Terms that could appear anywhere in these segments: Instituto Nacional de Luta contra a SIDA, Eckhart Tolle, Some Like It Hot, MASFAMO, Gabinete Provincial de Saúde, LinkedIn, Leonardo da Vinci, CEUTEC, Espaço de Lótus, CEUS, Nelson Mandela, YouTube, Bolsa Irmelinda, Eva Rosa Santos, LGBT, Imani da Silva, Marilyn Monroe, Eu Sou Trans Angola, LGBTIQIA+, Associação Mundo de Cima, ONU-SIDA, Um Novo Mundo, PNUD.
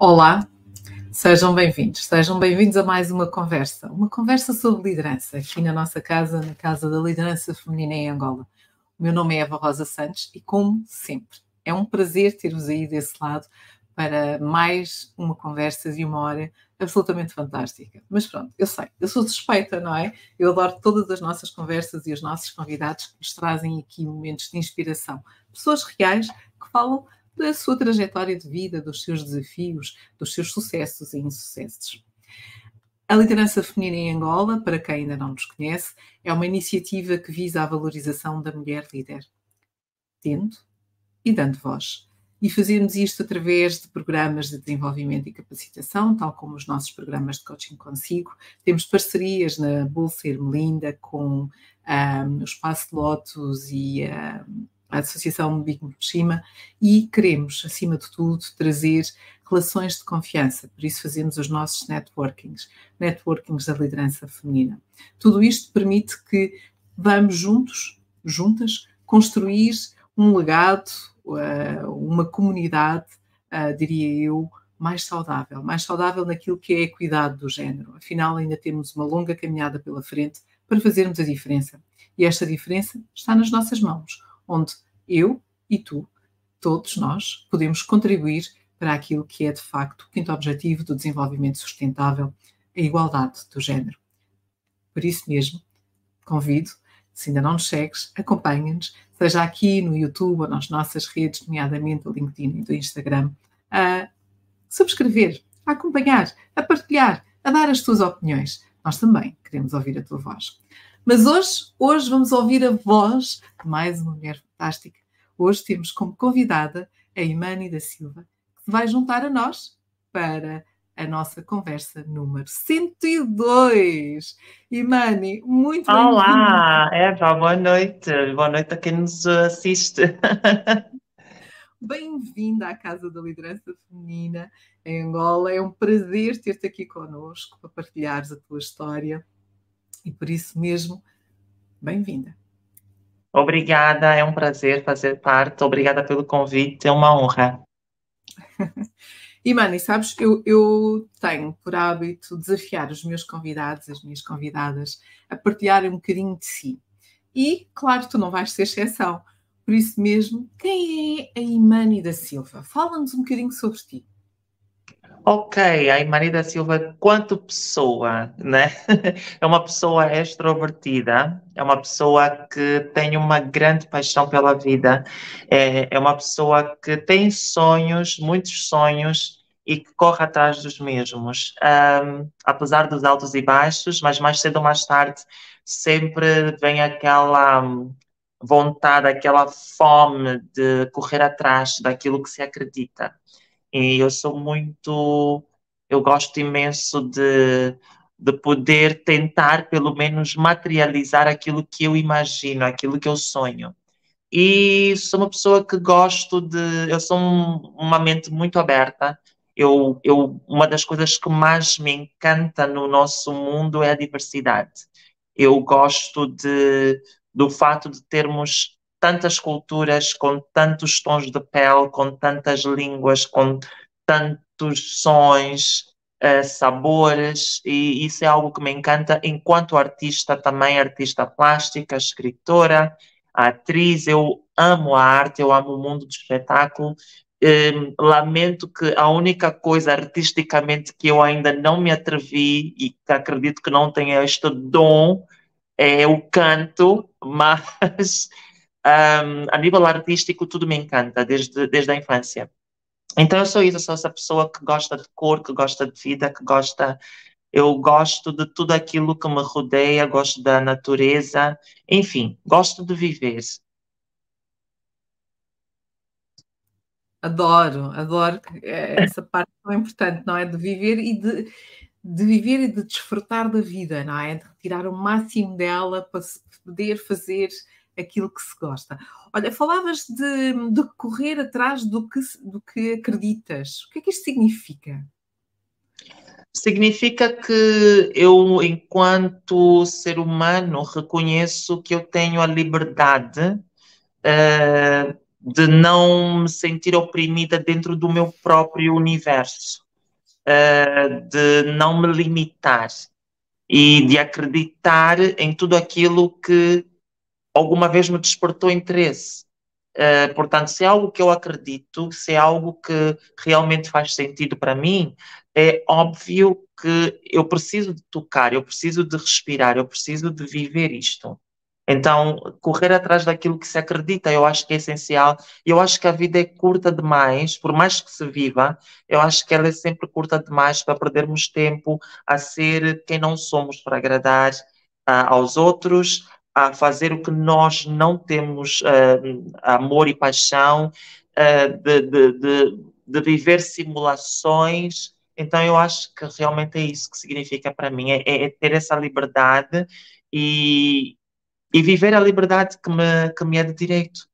Olá, sejam bem-vindos a mais uma conversa sobre liderança, aqui na nossa casa, na Casa da Liderança Feminina em Angola. O meu nome é Eva Rosa Santos e, como sempre, é um prazer ter-vos aí desse lado para mais uma conversa de uma hora absolutamente fantástica. Mas pronto, eu sei, eu sou suspeita, não é? Eu adoro todas as nossas conversas e os nossos convidados que nos trazem aqui momentos de inspiração. Pessoas reais que falam da sua trajetória de vida, dos seus desafios, dos seus sucessos e insucessos. A Liderança Feminina em Angola, para quem ainda não nos conhece, é uma iniciativa que visa a valorização da mulher líder, tendo e dando voz. E fazemos isto através de programas de desenvolvimento e capacitação, tal como os nossos programas de coaching consigo. Temos parcerias na Bolsa Irmelinda com o Espaço de Lótus e a Associação Mundo de Cima, e queremos, acima de tudo, trazer relações de confiança. Por isso fazemos os nossos networkings da liderança feminina. Tudo isto permite que vamos juntas, construir um legado, uma comunidade, diria eu, mais saudável naquilo que é a equidade do género. Afinal, ainda temos uma longa caminhada pela frente para fazermos a diferença. E esta diferença está nas nossas mãos, onde eu e tu, todos nós, podemos contribuir para aquilo que é, de facto, o quinto objetivo do desenvolvimento sustentável, a igualdade do género. Por isso mesmo, convido, se ainda não nos segues, acompanha-nos, seja aqui no YouTube ou nas nossas redes, nomeadamente do LinkedIn e do Instagram, a subscrever, a acompanhar, a partilhar, a dar as tuas opiniões. Nós também queremos ouvir a tua voz. Mas hoje vamos ouvir a voz de mais uma mulher fantástica. Hoje temos como convidada a Imani da Silva, que se vai juntar a nós para a nossa conversa número 102. Imani, muito bem-vinda. Olá, Eva, boa noite. Boa noite a quem nos assiste. Bem-vinda à Casa da Liderança Feminina em Angola. É um prazer ter-te aqui connosco para partilhares a tua história. E por isso mesmo, bem-vinda. Obrigada, é um prazer fazer parte. Obrigada pelo convite, é uma honra. Imani, sabes, eu tenho por hábito desafiar os meus convidados, as minhas convidadas, a partilharem um bocadinho de si. E, claro, tu não vais ser exceção. Por isso mesmo, quem é a Imani da Silva? Fala-nos um bocadinho sobre ti. Ok, a Imani da Silva, quanto pessoa, né? É uma pessoa extrovertida, é uma pessoa que tem uma grande paixão pela vida, é uma pessoa que tem sonhos, muitos sonhos, e que corre atrás dos mesmos. Apesar dos altos e baixos, mas mais cedo ou mais tarde, sempre vem aquela vontade, aquela fome de correr atrás daquilo que se acredita. E eu gosto imenso de poder tentar, pelo menos, materializar aquilo que eu imagino, aquilo que eu sonho. E sou uma pessoa que eu sou uma mente muito aberta. Uma das coisas que mais me encanta no nosso mundo é a diversidade. Eu gosto do fato de termos tantas culturas, com tantos tons de pele, com tantas línguas, com tantos sons, sabores, e isso é algo que me encanta enquanto artista, também artista plástica, escritora, atriz. Eu amo a arte, eu amo o mundo do espetáculo. Lamento que a única coisa artisticamente que eu ainda não me atrevi e que acredito que não tenha este dom é o canto, mas a nível artístico, tudo me encanta, desde a infância. Então, eu sou isso, sou essa pessoa que gosta de cor, que gosta de vida, que gosta... Eu gosto de tudo aquilo que me rodeia, gosto da natureza, enfim, gosto de viver. Adoro essa parte tão importante, não é? De viver e de desfrutar da vida, não é? De retirar o máximo dela para poder fazer aquilo que se gosta. Olha, falavas de correr atrás do que acreditas. O que é que isto significa? Significa que eu, enquanto ser humano, reconheço que eu tenho a liberdade de não me sentir oprimida dentro do meu próprio universo. de não me limitar e de acreditar em tudo aquilo que alguma vez me despertou interesse. Portanto, se é algo que eu acredito, se é algo que realmente faz sentido para mim, é óbvio que eu preciso de tocar, eu preciso de respirar, eu preciso de viver isto. Então, correr atrás daquilo que se acredita, eu acho que é essencial. Eu acho que a vida é curta demais, por mais que se viva, eu acho que ela é sempre curta demais para perdermos tempo a ser quem não somos para agradar aos outros, a fazer o que nós não temos amor e paixão, de viver simulações. Então eu acho que realmente é isso que significa para mim, é ter essa liberdade e viver a liberdade que me é de direito.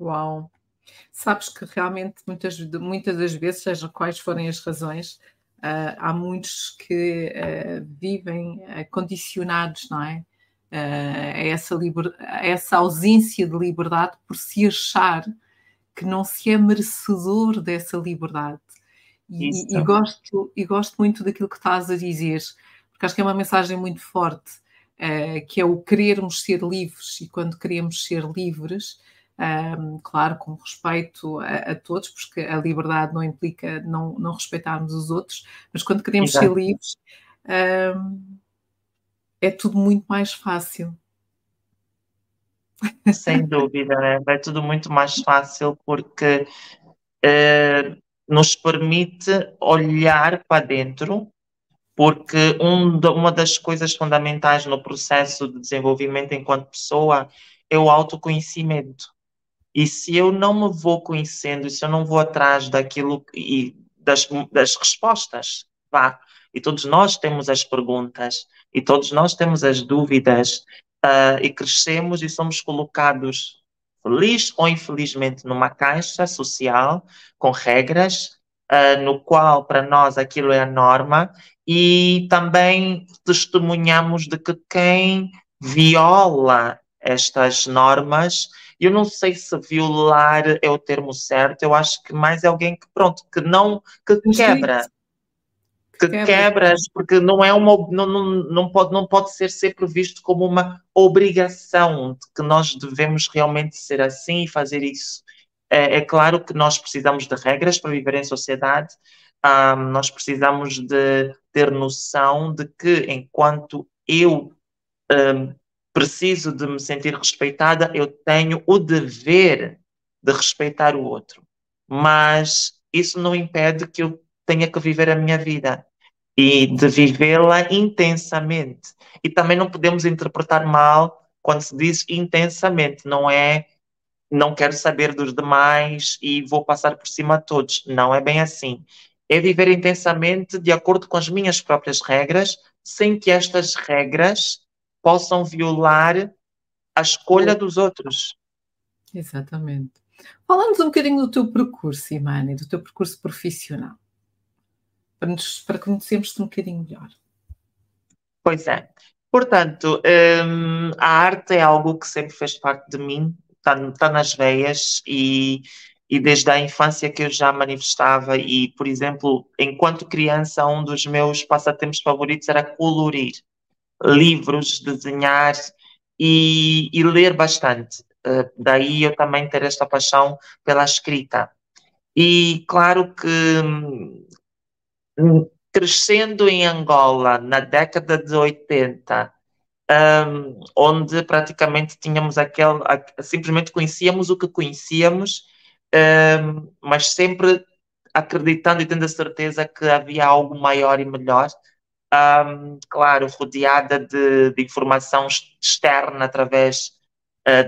Uau! Sabes que realmente muitas das vezes, seja quais forem as razões, há muitos que vivem condicionados, não é? Essa ausência de liberdade por se achar que não se é merecedor dessa liberdade. E gosto muito daquilo que estás a dizer, porque acho que é uma mensagem muito forte, que é o querermos ser livres, e quando queremos ser livres, claro, com respeito a todos, porque a liberdade não implica não respeitarmos os outros, mas quando queremos ser livres, é tudo muito mais fácil. Sem dúvida, né? É tudo muito mais fácil, porque nos permite olhar para dentro, porque uma das coisas fundamentais no processo de desenvolvimento enquanto pessoa é o autoconhecimento. E se eu não me vou conhecendo, se eu não vou atrás daquilo e das respostas, e todos nós temos as perguntas, e todos nós temos as dúvidas, e crescemos e somos colocados, feliz ou infelizmente, numa caixa social com regras, no qual para nós aquilo é a norma, e também testemunhamos de que quem viola estas normas, eu não sei se violar é o termo certo, eu acho que mais é alguém que, pronto, que quebra, porque não é uma, não pode ser sempre visto como uma obrigação de que nós devemos realmente ser assim e fazer isso. É claro que nós precisamos de regras para viver em sociedade, nós precisamos de ter noção de que enquanto eu preciso de me sentir respeitada, eu tenho o dever de respeitar o outro, mas isso não impede que eu tenha que viver a minha vida e de vivê-la intensamente. E também não podemos interpretar mal quando se diz intensamente, não é não quero saber dos demais e vou passar por cima de todos, não é bem assim. É viver intensamente de acordo com as minhas próprias regras, sem que estas regras possam violar a escolha dos outros. Exatamente. Falamos um bocadinho do teu percurso, Imani, do teu percurso profissional, para conhecermos-te um bocadinho melhor. Pois é. Portanto, a arte é algo que sempre fez parte de mim, está nas veias, e desde a infância que eu já manifestava. E, por exemplo, enquanto criança, um dos meus passatempos favoritos era colorir livros, desenhar e ler bastante. Daí eu também ter esta paixão pela escrita. E claro que crescendo em Angola na década de 80, onde praticamente tínhamos simplesmente conhecíamos o que conhecíamos, mas sempre acreditando e tendo a certeza que havia algo maior e melhor. Claro, rodeada de informação externa através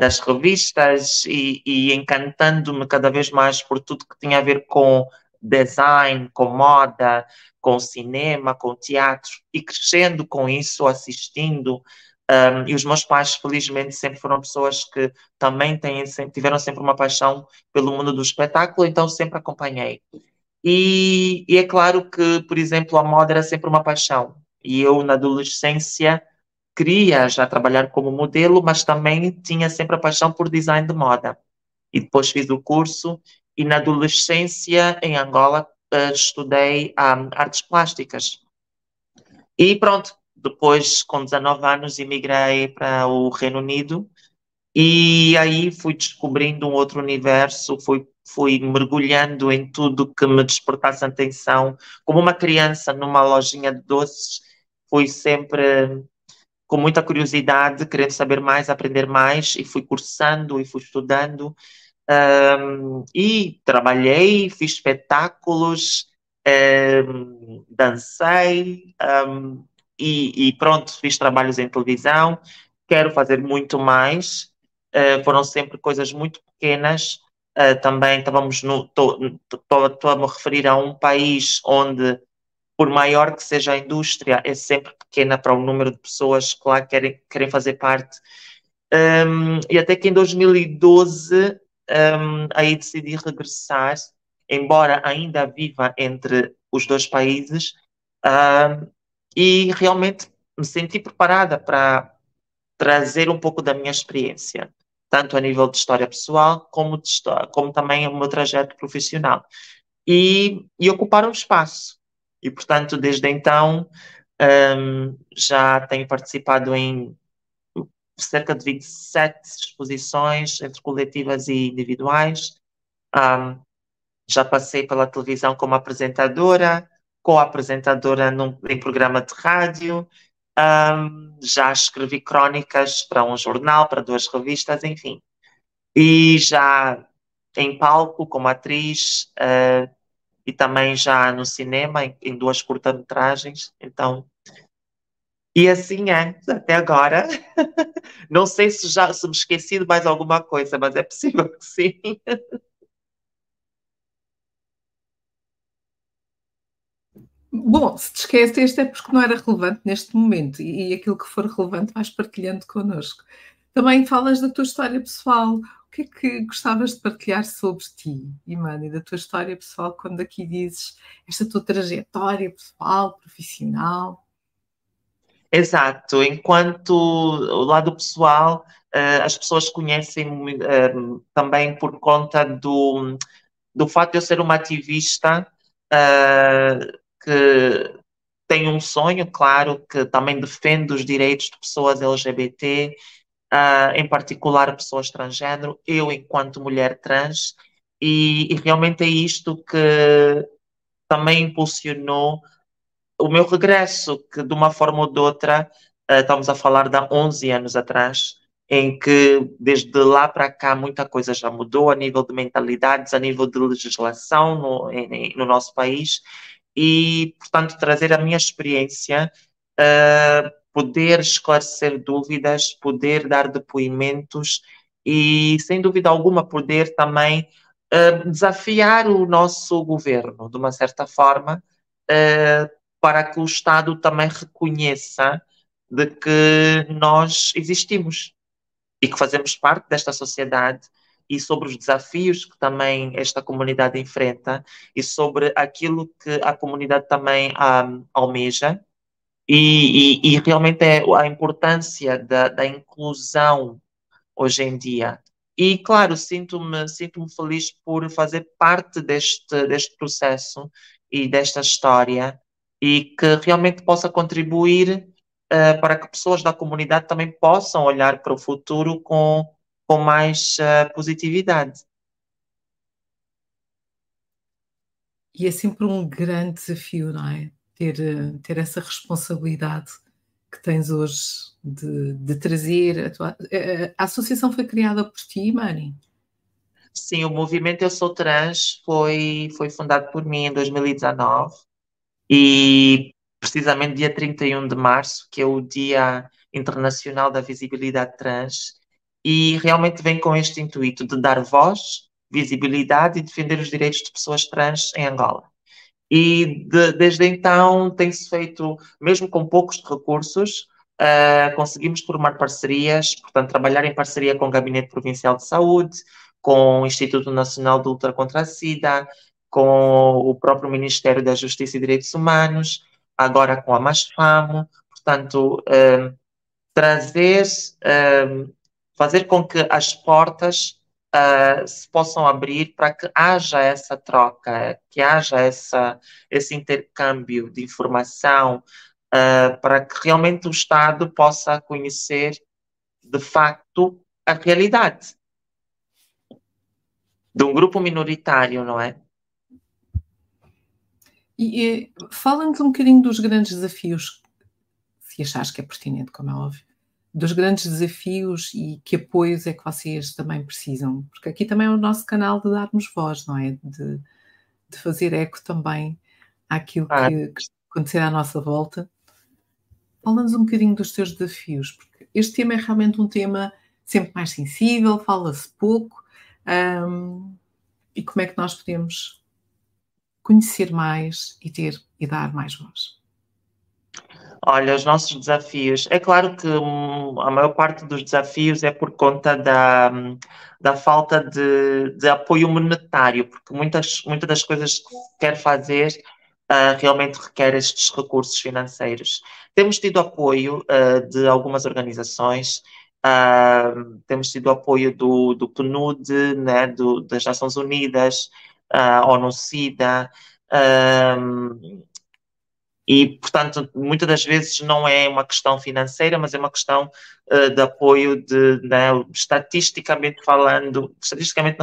das revistas e encantando-me cada vez mais por tudo que tinha a ver com design, com moda, com cinema, com teatro, e crescendo com isso, assistindo. E os meus pais, felizmente, sempre foram pessoas que também tiveram sempre uma paixão pelo mundo do espetáculo, então sempre acompanhei. E é claro que, por exemplo, a moda era sempre uma paixão. E eu, na adolescência, queria já trabalhar como modelo, mas também tinha sempre a paixão por design de moda. E depois fiz o curso, e na adolescência, em Angola, estudei artes plásticas. E pronto, depois com 19 anos emigrei para o Reino Unido e aí fui descobrindo um outro universo, fui mergulhando em tudo que me despertasse atenção. Como uma criança numa lojinha de doces, fui sempre com muita curiosidade, querendo saber mais, aprender mais, e fui cursando e fui estudando. E trabalhei, fiz espetáculos, dancei, e pronto, fiz trabalhos em televisão. Quero fazer muito mais. Foram sempre coisas muito pequenas. Também estávamos no... Estou a me referir a um país onde, por maior que seja a indústria, é sempre pequena para o número de pessoas que lá querem fazer parte. E até que em 2012... aí decidi regressar, embora ainda viva entre os dois países, e realmente me senti preparada para trazer um pouco da minha experiência, tanto a nível de história pessoal, como também o meu trajeto profissional, e ocupar um espaço. E, portanto, desde então, já tenho participado em cerca de 27 exposições, entre coletivas e individuais. Já passei pela televisão como apresentadora, co-apresentadora em programa de rádio, já escrevi crónicas para um jornal, para duas revistas, enfim. E já em palco, como atriz, e também já no cinema, em duas curta-metragens, então... E assim é, até agora. Não sei se me esqueci de mais alguma coisa, mas é possível que sim. Bom, se te esqueceste é porque não era relevante neste momento, e aquilo que for relevante vais partilhando connosco. Também falas da tua história pessoal. O que é que gostavas de partilhar sobre ti, Imani, da tua história pessoal, quando aqui dizes esta tua trajetória pessoal, profissional? Exato. Enquanto o lado pessoal, as pessoas conhecem também por conta do fato de eu ser uma ativista que tem um sonho, claro, que também defende os direitos de pessoas LGBT, em particular pessoas transgênero, eu enquanto mulher trans, e realmente é isto que também impulsionou o meu regresso, que de uma forma ou de outra, estamos a falar de há 11 anos atrás, em que desde lá para cá muita coisa já mudou a nível de mentalidades, a nível de legislação no nosso país, e, portanto, trazer a minha experiência, poder esclarecer dúvidas, poder dar depoimentos e, sem dúvida alguma, poder também desafiar o nosso governo, de uma certa forma, para que o Estado também reconheça de que nós existimos e que fazemos parte desta sociedade, e sobre os desafios que também esta comunidade enfrenta e sobre aquilo que a comunidade também almeja, e realmente é a importância da inclusão hoje em dia. E, claro, sinto-me feliz por fazer parte deste processo e desta história, e que realmente possa contribuir para que pessoas da comunidade também possam olhar para o futuro com mais positividade. E é sempre um grande desafio, não é? Ter essa responsabilidade que tens hoje de trazer. A associação foi criada por ti, Imani? Sim, o movimento Eu Sou Trans foi fundado por mim em 2019. E precisamente dia 31 de março, que é o Dia Internacional da Visibilidade Trans, e realmente vem com este intuito de dar voz, visibilidade e defender os direitos de pessoas trans em Angola. E desde então tem-se feito, mesmo com poucos recursos, conseguimos formar parcerias, portanto trabalhar em parceria com o Gabinete Provincial de Saúde, com o Instituto Nacional de Luta contra a SIDA, com o próprio Ministério da Justiça e Direitos Humanos, agora com a MASFAMO, portanto, fazer com que as portas se possam abrir para que haja essa troca, que haja esse intercâmbio de informação, para que realmente o Estado possa conhecer, de facto, a realidade de um grupo minoritário, não é? E fala-nos um bocadinho dos grandes desafios, se achares que é pertinente, como é óbvio, dos grandes desafios e que apoios é que vocês também precisam, porque aqui também é o nosso canal de darmos voz, não é? De fazer eco também àquilo que está a acontecer à nossa volta. Fala-nos um bocadinho dos teus desafios, porque este tema é realmente um tema sempre mais sensível, fala-se pouco, e como é que nós podemos conhecer mais e dar mais voz? Olha, os nossos desafios. É claro que a maior parte dos desafios é por conta da falta de apoio monetário, porque muitas das coisas que quer fazer realmente requer estes recursos financeiros. Temos tido apoio de algumas organizações. Temos tido apoio do PNUD, né, das Nações Unidas, ONU-SIDA, e, portanto, muitas das vezes não é uma questão financeira, mas é uma questão de apoio, né, logisticamente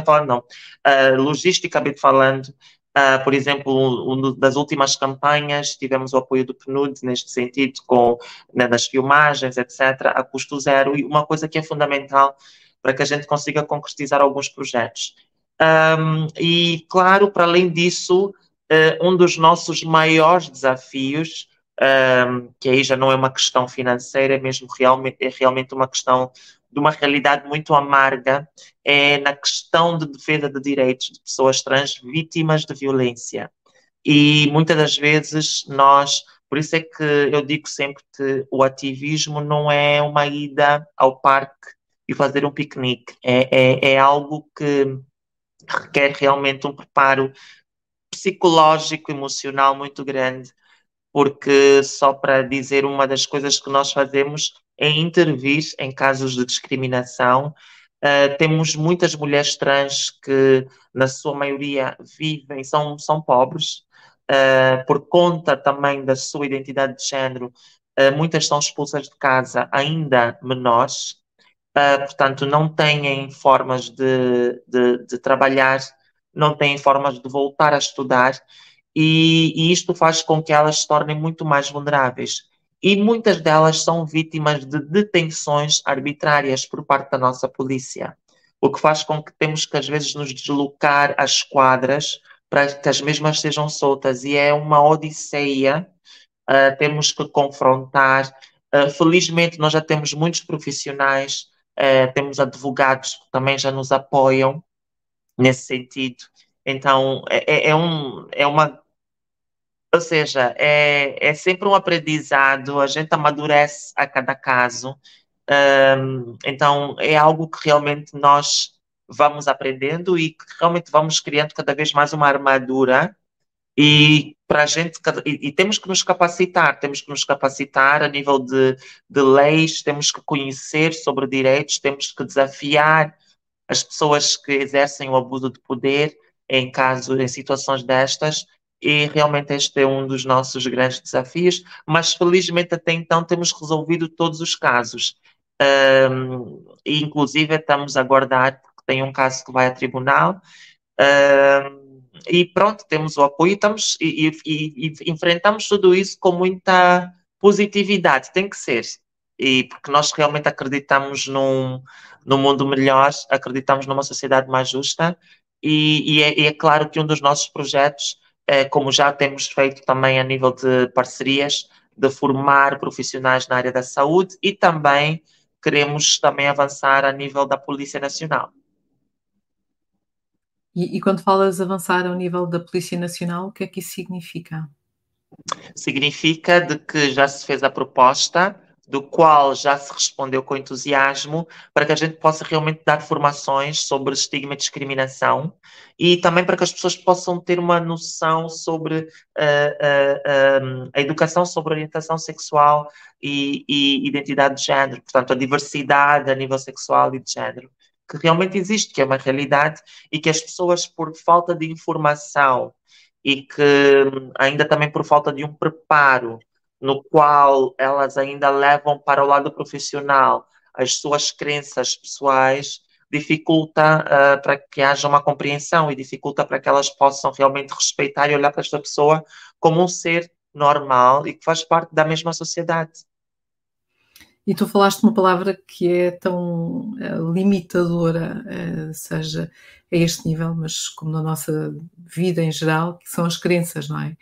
falando. Por exemplo, uma das últimas campanhas, tivemos o apoio do PNUD neste sentido, das filmagens, etc., a custo zero, e uma coisa que é fundamental para que a gente consiga concretizar alguns projetos. E, claro, para além disso, um dos nossos maiores desafios, que aí já não é uma questão financeira, é realmente uma questão de uma realidade muito amarga, é na questão de defesa de direitos de pessoas trans vítimas de violência. E muitas das vezes por isso é que eu digo sempre que o ativismo não é uma ida ao parque e fazer um piquenique, é algo que requer realmente um preparo psicológico, emocional muito grande, porque só para dizer uma das coisas que nós fazemos é intervir em casos de discriminação. Temos muitas mulheres trans que, na sua maioria, vivem, são pobres, por conta também da sua identidade de género. Muitas são expulsas de casa, ainda menores, portanto, não têm formas de trabalhar, não têm formas de voltar a estudar, e isto faz com que elas se tornem muito mais vulneráveis. E muitas delas são vítimas de detenções arbitrárias por parte da nossa polícia, o que faz com que temos que, às vezes, nos deslocar às quadras para que as mesmas sejam soltas. E é uma odisseia, temos que confrontar. Felizmente, nós já temos muitos profissionais, temos advogados que também já nos apoiam nesse sentido. Então, ou seja, é sempre um aprendizado, a gente amadurece a cada caso. Então, é algo que realmente nós vamos aprendendo e que realmente vamos criando cada vez mais uma armadura. E para a gente, temos que nos capacitar, a nível de leis, temos que conhecer sobre direitos, temos que desafiar as pessoas que exercem o abuso de poder em situações destas. E realmente este é um dos nossos grandes desafios, mas felizmente até então temos resolvido todos os casos. E inclusive estamos a aguardar, porque tem um caso que vai a tribunal. E pronto, temos o apoio e enfrentamos tudo isso com muita positividade, tem que ser. E porque nós realmente acreditamos num mundo melhor, acreditamos numa sociedade mais justa. E é claro que um dos nossos projetos, como já temos feito também a nível de parcerias, de formar profissionais na área da saúde, e também queremos avançar a nível da Polícia Nacional. E quando falas avançar ao nível da Polícia Nacional, o que é que isso significa? Significa de que já se fez a proposta, do qual já se respondeu com entusiasmo, para que a gente possa realmente dar formações sobre estigma e discriminação, e também para que as pessoas possam ter uma noção sobre a educação sobre orientação sexual e identidade de género, portanto, a diversidade a nível sexual e de género, que realmente existe, que é uma realidade e que as pessoas, por falta de informação e que ainda também por falta de um preparo no qual elas ainda levam para o lado profissional as suas crenças pessoais, dificulta para que haja uma compreensão e dificulta para que elas possam realmente respeitar e olhar para esta pessoa como um ser normal e que faz parte da mesma sociedade. E tu falaste uma palavra que é tão limitadora, seja a este nível, mas como na nossa vida em geral, que são as crenças, não é?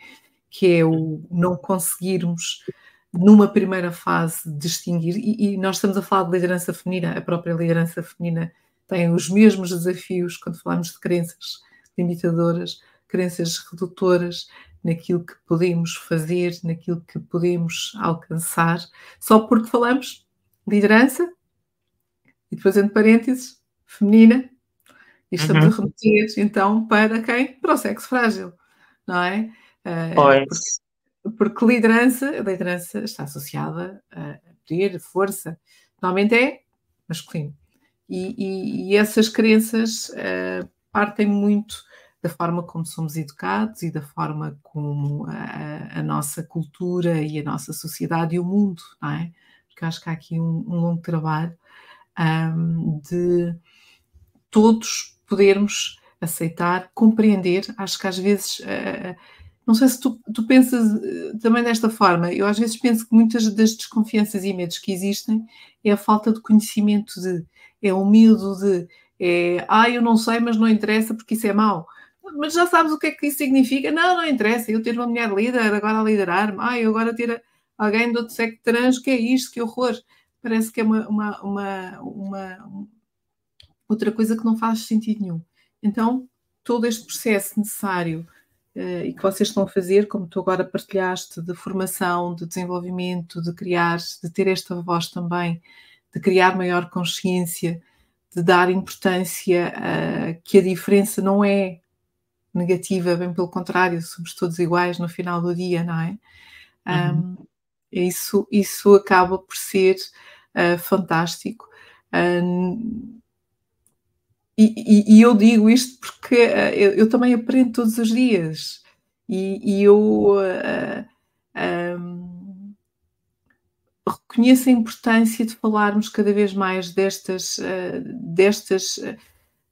Que é o não conseguirmos, numa primeira fase, distinguir. E nós estamos a falar de liderança feminina, a própria liderança feminina tem os mesmos desafios quando falamos de crenças limitadoras, crenças redutoras, naquilo que podemos fazer, naquilo que podemos alcançar, só porque falamos liderança, e depois entre parênteses, feminina, e estamos a remeter, então, para quem? Para o sexo frágil, não é? Pois. Porque liderança está associada a poder, a força, normalmente é masculino. E essas crenças partem muito da forma como somos educados e da forma como a nossa cultura e a nossa sociedade e o mundo, não é? Porque acho que há aqui um longo trabalho de todos podermos aceitar, compreender. Acho que às vezes, não sei se tu pensas também desta forma, eu às vezes penso que muitas das desconfianças e medos que existem é a falta de conhecimento, é o medo de, eu não sei, mas não interessa porque isso é mau. Mas já sabes o que é que isso significa? Não interessa, eu ter uma mulher líder, agora a liderar-me, eu agora ter alguém do outro sexo trans, que é isto, que horror. Parece que é uma outra coisa que não faz sentido nenhum. Então, todo este processo necessário e que vocês estão a fazer, como tu agora partilhaste, de formação, de desenvolvimento, de criar, de ter esta voz também, de criar maior consciência, de dar importância a que a diferença não é negativa, bem pelo contrário, somos todos iguais no final do dia, não é? Isso acaba por ser fantástico. E eu digo isto porque eu também aprendo todos os dias e eu reconheço a importância de falarmos cada vez mais de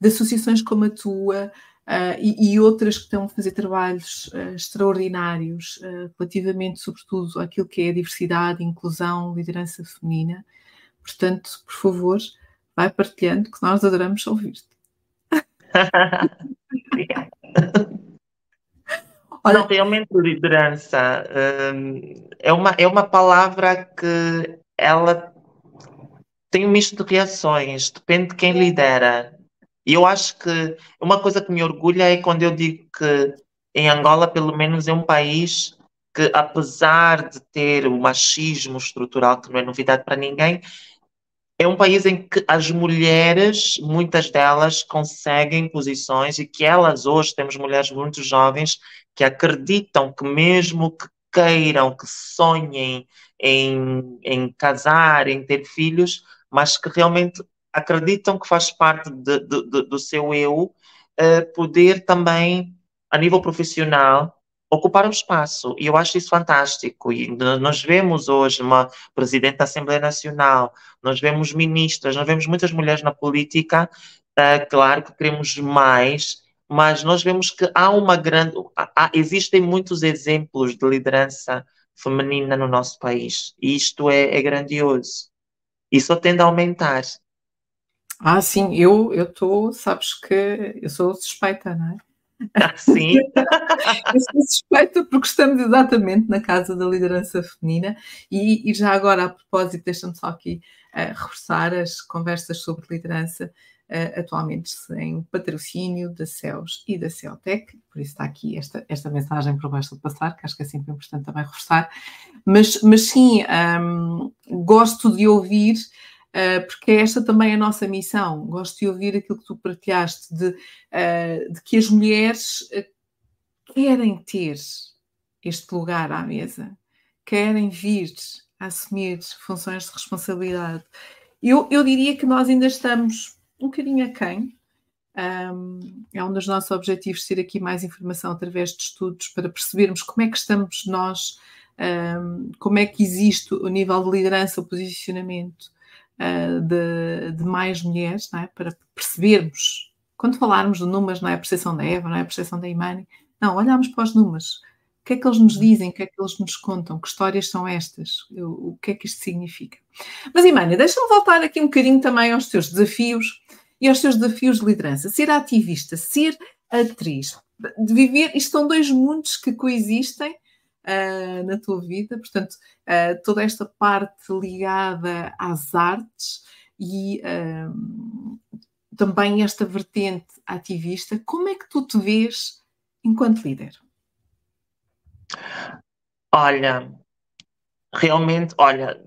associações como a tua, e outras que estão a fazer trabalhos extraordinários relativamente, sobretudo, àquilo que é a diversidade, inclusão, liderança feminina. Portanto, por favor, vai partilhando, que nós adoramos ouvir-te. Obrigada. Olha, não, realmente, liderança é uma palavra que ela tem um misto de reações, depende de quem lidera. E eu acho que uma coisa que me orgulha é quando eu digo que em Angola, pelo menos, é um país que, apesar de ter o machismo estrutural, que não é novidade para ninguém, é um país em que as mulheres, muitas delas, conseguem posições e que elas hoje, temos mulheres muito jovens que acreditam que mesmo que queiram, que sonhem em casar, em ter filhos, mas que realmente acreditam que faz parte do seu eu, poder também, a nível profissional, ocupar um espaço. E eu acho isso fantástico. E nós vemos hoje uma presidente da Assembleia Nacional, nós vemos ministras, nós vemos muitas mulheres na política. Claro que queremos mais, mas nós vemos que há uma grande... Existem muitos exemplos de liderança feminina no nosso país. E isto é grandioso. E só tende a aumentar. Sim, eu estou, sabes que eu sou suspeita, não é? Sim. Eu sou suspeita porque estamos exatamente na Casa da Liderança Feminina e já agora, a propósito, deixa-me só aqui reforçar as conversas sobre liderança, atualmente sem o patrocínio da CEUS e da CEUTEC, por isso está aqui esta mensagem para baixo de passar, que acho que é sempre importante também reforçar, mas sim, gosto de ouvir, porque esta também é a nossa missão. Gosto de ouvir aquilo que tu partilhaste de que as mulheres querem ter este lugar à mesa, querem vir a assumir funções de responsabilidade. Eu diria que nós ainda estamos um bocadinho aquém. É um dos nossos objetivos ter aqui mais informação através de estudos para percebermos como é que estamos nós, como é que existe o nível de liderança, o posicionamento de mais mulheres, não é? Para percebermos, quando falarmos de números, não é a percepção da Eva, não é a percepção da Imani, não, olhamos para os números, o que é que eles nos dizem, o que é que eles nos contam, que histórias são estas, o que é que isto significa. Mas Imani, deixa-me voltar aqui um bocadinho também aos teus desafios e aos teus desafios de liderança, ser ativista, ser atriz, de viver, isto são dois mundos que coexistem na tua vida, portanto, toda esta parte ligada às artes e também esta vertente ativista, como é que tu te vês enquanto líder? Olha, realmente, olha,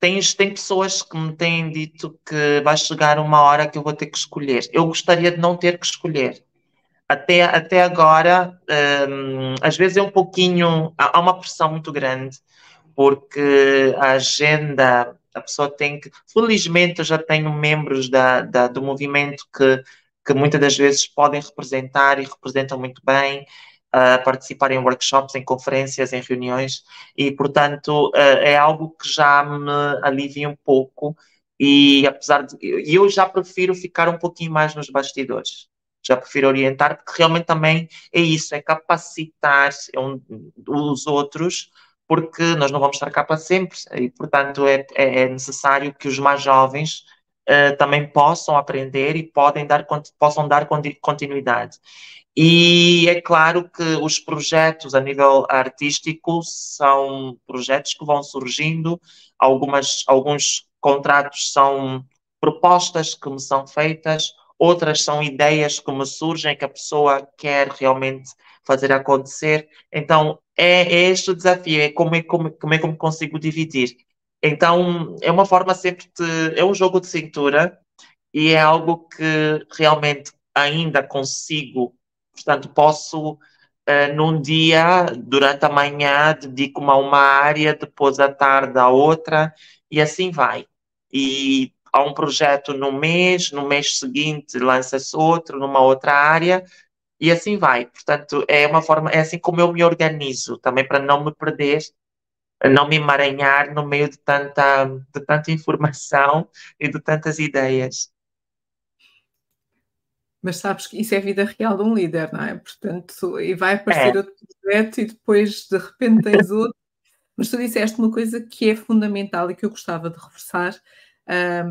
tem pessoas que me têm dito que vai chegar uma hora que eu vou ter que escolher. Eu gostaria de não ter que escolher. Até agora, às vezes é um pouquinho... Há uma pressão muito grande, porque a agenda, a pessoa tem que... Felizmente, eu já tenho membros do movimento que muitas das vezes podem representar e representam muito bem, participar em workshops, em conferências, em reuniões, e, portanto, é algo que já me alivia um pouco, e apesar de... Eu já prefiro ficar um pouquinho mais nos bastidores, já prefiro orientar, porque realmente também é isso, é capacitar os outros, porque nós não vamos estar cá para sempre, e, portanto, é necessário que os mais jovens também possam aprender e possam dar continuidade. E é claro que os projetos a nível artístico são projetos que vão surgindo, alguns contratos são propostas que me são feitas, outras são ideias que me surgem, que a pessoa quer realmente fazer acontecer. Então, é este o desafio, é como é que eu consigo dividir. Então, é uma forma sempre é um jogo de cintura, e é algo que realmente ainda consigo. Portanto, posso, num dia, durante a manhã, dedico-me a uma área, depois à tarde a outra, e assim vai. E há um projeto no mês seguinte lança-se outro, numa outra área, e assim vai. Portanto, é uma forma, é assim como eu me organizo, também para não me perder, não me emaranhar no meio de tanta informação e de tantas ideias. Mas sabes que isso é a vida real de um líder, não é? Portanto, e vai aparecer outro projeto e depois, de repente, tens outro. Mas tu disseste uma coisa que é fundamental e que eu gostava de reforçar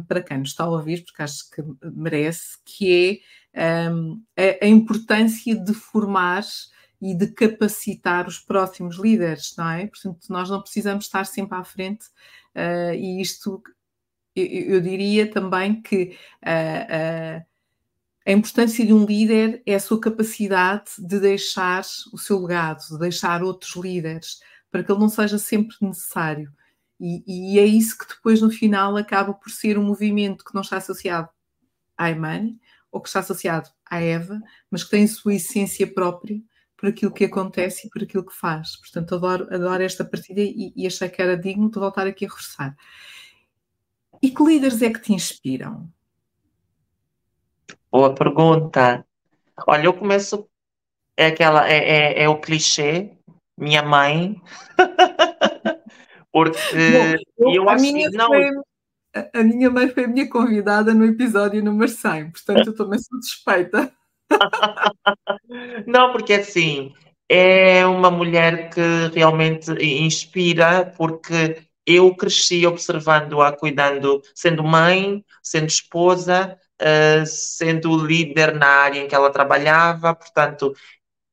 para quem nos está a ouvir, porque acho que merece, que é a importância de formar e de capacitar os próximos líderes, não é? Portanto, nós não precisamos estar sempre à frente e isto, eu diria também que... A importância de um líder é a sua capacidade de deixar o seu legado, de deixar outros líderes, para que ele não seja sempre necessário. E é isso que depois, no final, acaba por ser um movimento que não está associado à Imani, ou que está associado à Eva, mas que tem a sua essência própria por aquilo que acontece e por aquilo que faz. Portanto, adoro esta partilha e achei que era digno de voltar aqui a reforçar. E que líderes é que te inspiram? Boa pergunta. Olha, eu começo... É o clichê, minha mãe. Porque bom, eu acho que não... A minha mãe foi a minha convidada no episódio número 100, portanto eu também sou suspeita. Não, porque assim, é uma mulher que realmente inspira, porque eu cresci observando-a, cuidando, sendo mãe, sendo esposa, sendo líder na área em que ela trabalhava, portanto,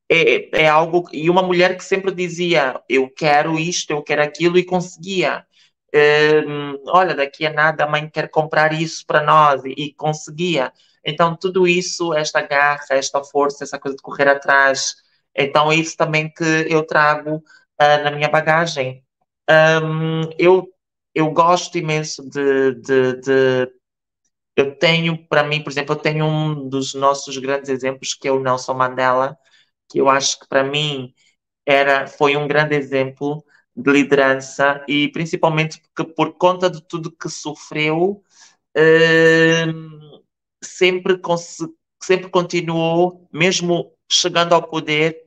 é algo... E uma mulher que sempre dizia, eu quero isto, eu quero aquilo, e conseguia. Olha, daqui a nada a mãe quer comprar isso para nós, e conseguia. Então, tudo isso, esta garra, esta força, essa coisa de correr atrás, então é isso também que eu trago na minha bagagem. Eu gosto imenso de eu tenho, para mim, por exemplo, eu tenho um dos nossos grandes exemplos, que é o Nelson Mandela, que eu acho que para mim foi um grande exemplo de liderança, e principalmente porque, por conta de tudo que sofreu, sempre continuou, mesmo chegando ao poder,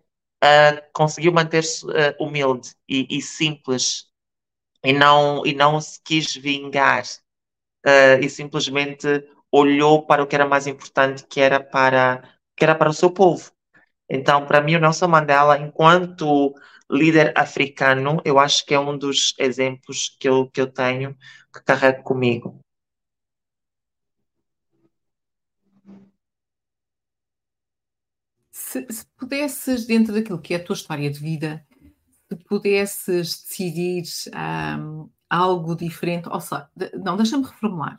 conseguiu manter-se humilde e simples, e não se quis vingar, e simplesmente olhou para o que era mais importante, que era para o seu povo. Então, para mim, o Nelson Mandela, enquanto líder africano, eu acho que é um dos exemplos que eu tenho, que carrego comigo. Se pudesses, dentro daquilo que é a tua história de vida, se pudesses decidir algo diferente, ou só, não, deixa-me reformular.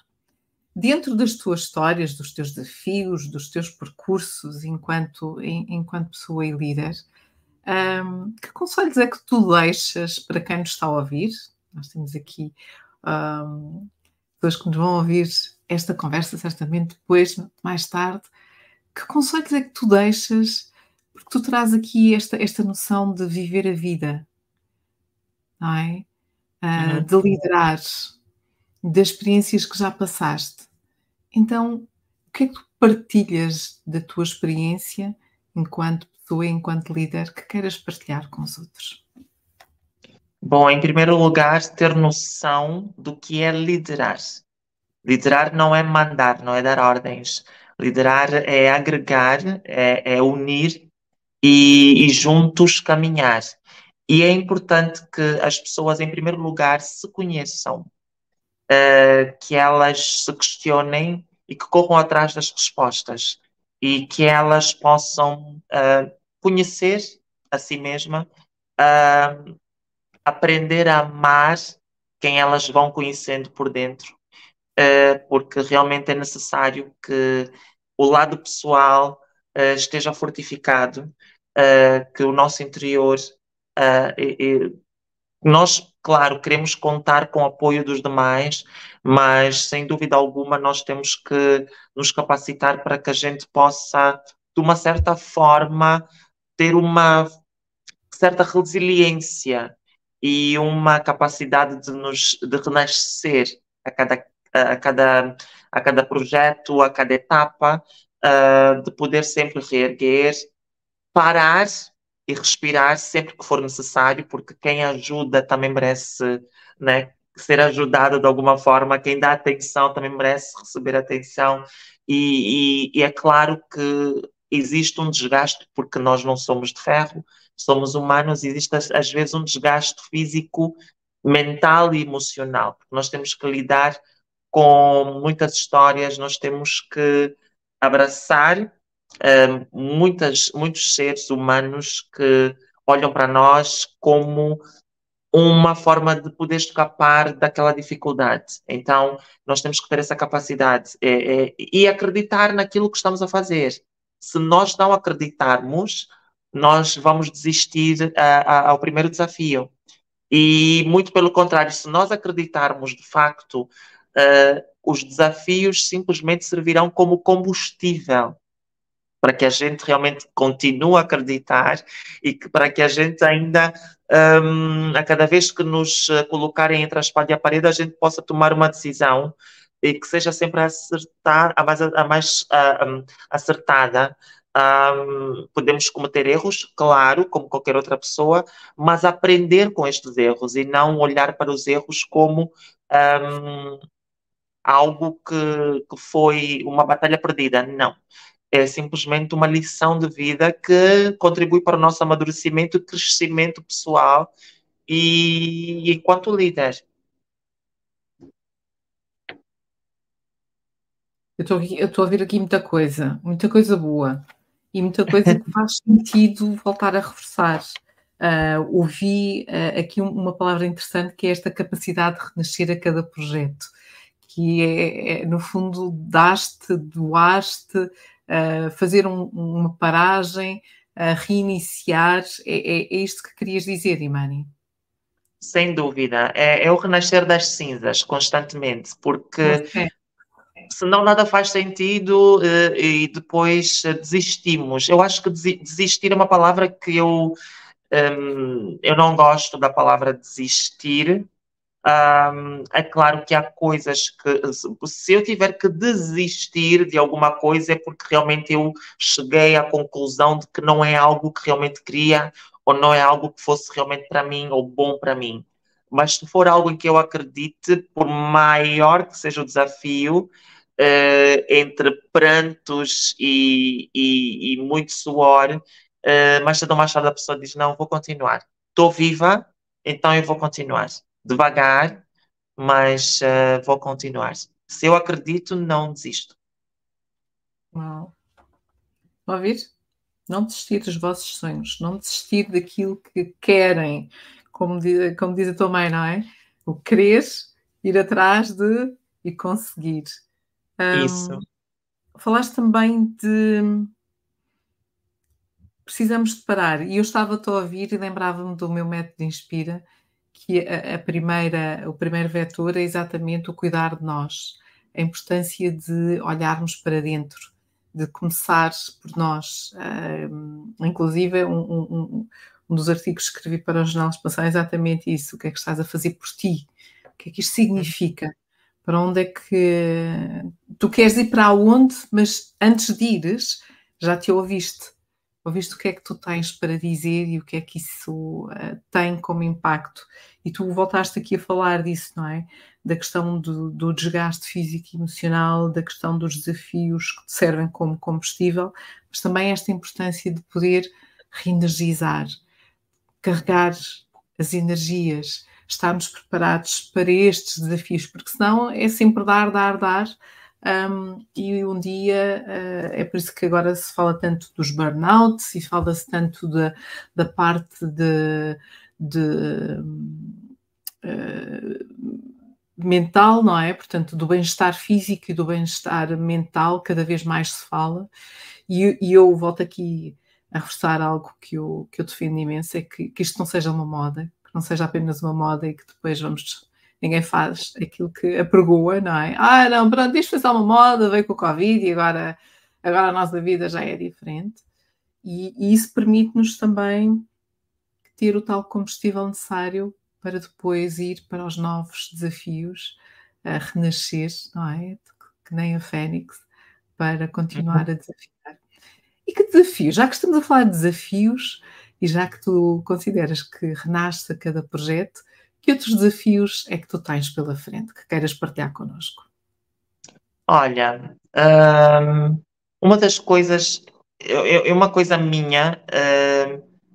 Dentro das tuas histórias, dos teus desafios, dos teus percursos enquanto pessoa e líder, que conselhos é que tu deixas para quem nos está a ouvir? Nós temos aqui pessoas que nos vão ouvir esta conversa, certamente depois, mais tarde. Que conselhos é que tu deixas? Porque tu traz aqui esta noção de viver a vida, não é? De liderar, das experiências que já passaste. Então, o que é que tu partilhas da tua experiência enquanto pessoa, enquanto líder, que queiras partilhar com os outros? Bom, em primeiro lugar, ter noção do que é liderar. Liderar não é mandar, não é dar ordens. Liderar é agregar, é unir e juntos caminhar. E é importante que as pessoas, em primeiro lugar, se conheçam. Que elas se questionem e que corram atrás das respostas e que elas possam conhecer a si mesma, aprender a amar quem elas vão conhecendo por dentro, porque realmente é necessário que o lado pessoal esteja fortificado, que o nosso interior... Nós, claro, queremos contar com o apoio dos demais, mas, sem dúvida alguma, nós temos que nos capacitar para que a gente possa, de uma certa forma, ter uma certa resiliência e uma capacidade de renascer a cada projeto, a cada etapa, de poder sempre reerguer, parar e respirar sempre que for necessário, porque quem ajuda também merece, né, ser ajudado de alguma forma, quem dá atenção também merece receber atenção, e é claro que existe um desgaste, porque nós não somos de ferro, somos humanos, existe às vezes um desgaste físico, mental e emocional, porque nós temos que lidar com muitas histórias, nós temos que abraçar muitos seres humanos que olham para nós como uma forma de poder escapar daquela dificuldade. Então, nós temos que ter essa capacidade e acreditar naquilo que estamos a fazer. Se nós não acreditarmos, nós vamos desistir ao primeiro desafio. E, muito pelo contrário, se nós acreditarmos de facto, os desafios simplesmente servirão como combustível para que a gente realmente continue a acreditar e que, para que a gente ainda, a cada vez que nos colocarem entre a espada e a parede, a gente possa tomar uma decisão e que seja sempre a mais acertada. Podemos cometer erros, claro, como qualquer outra pessoa, mas aprender com estes erros e não olhar para os erros como algo que foi uma batalha perdida, não. É simplesmente uma lição de vida que contribui para o nosso amadurecimento e crescimento pessoal e enquanto líder. Eu estou a ouvir aqui muita coisa boa e muita coisa que faz sentido voltar a reforçar. Ouvi aqui uma palavra interessante, que é esta capacidade de renascer a cada projeto, que é no fundo, doaste, fazer uma paragem, reiniciar, é isto que querias dizer, Imani? Sem dúvida, é o renascer das cinzas constantemente, porque senão nada faz sentido e depois desistimos. Eu acho que desistir é uma palavra que eu não gosto da palavra desistir, É claro que há coisas que, se eu tiver que desistir de alguma coisa, é porque realmente eu cheguei à conclusão de que não é algo que realmente queria, ou não é algo que fosse realmente para mim, ou bom para mim. Mas se for algo em que eu acredite, por maior que seja o desafio, entre prantos e muito suor, mais cedo ou mais tarde a pessoa diz, não, vou continuar. Estou viva, então eu vou continuar. Devagar, mas vou continuar. Se eu acredito, não desisto. Uau. Estão a ouvir? Não desistir dos vossos sonhos, não desistir daquilo que querem. Como diz a tua mãe, não é? O querer, ir atrás de e conseguir. Isso. Falaste também de... Precisamos de parar. E eu estava-te a ouvir e lembrava-me do meu método Inspira, que o primeiro vetor é exatamente o cuidar de nós. A importância de olharmos para dentro, de começar por nós. Inclusive, um dos artigos que escrevi para o Jornal Expansão é exatamente isso. O que é que estás a fazer por ti? O que é que isto significa? Para onde é que... Tu queres ir para onde, mas antes de ires, já te ouviste. Ouviste o que é que tu tens para dizer e o que é que isso tem como impacto. E tu voltaste aqui a falar disso, não é? Da questão do desgaste físico e emocional, da questão dos desafios que te servem como combustível, mas também esta importância de poder reenergizar, carregar as energias, estarmos preparados para estes desafios, porque senão é sempre dar, e um dia, é por isso que agora se fala tanto dos burnouts e fala-se tanto da parte mental, não é? Portanto, do bem-estar físico e do bem-estar mental, cada vez mais se fala, e eu volto aqui a reforçar algo que eu defendo imenso, é que isto não seja uma moda, que não seja apenas uma moda e que depois ninguém faz aquilo que apregoa, não é? Ah, não, pronto, isto foi só uma moda, veio com o Covid e agora a nossa vida já é diferente. E isso permite-nos também ter o tal combustível necessário para depois ir para os novos desafios, a renascer, não é? Que nem a Fénix, para continuar a desafiar. E que desafios? Já que estamos a falar de desafios e já que tu consideras que renasce a cada projeto, que outros desafios é que tu tens pela frente que queiras partilhar connosco? Olha, uma das coisas, uma coisa minha,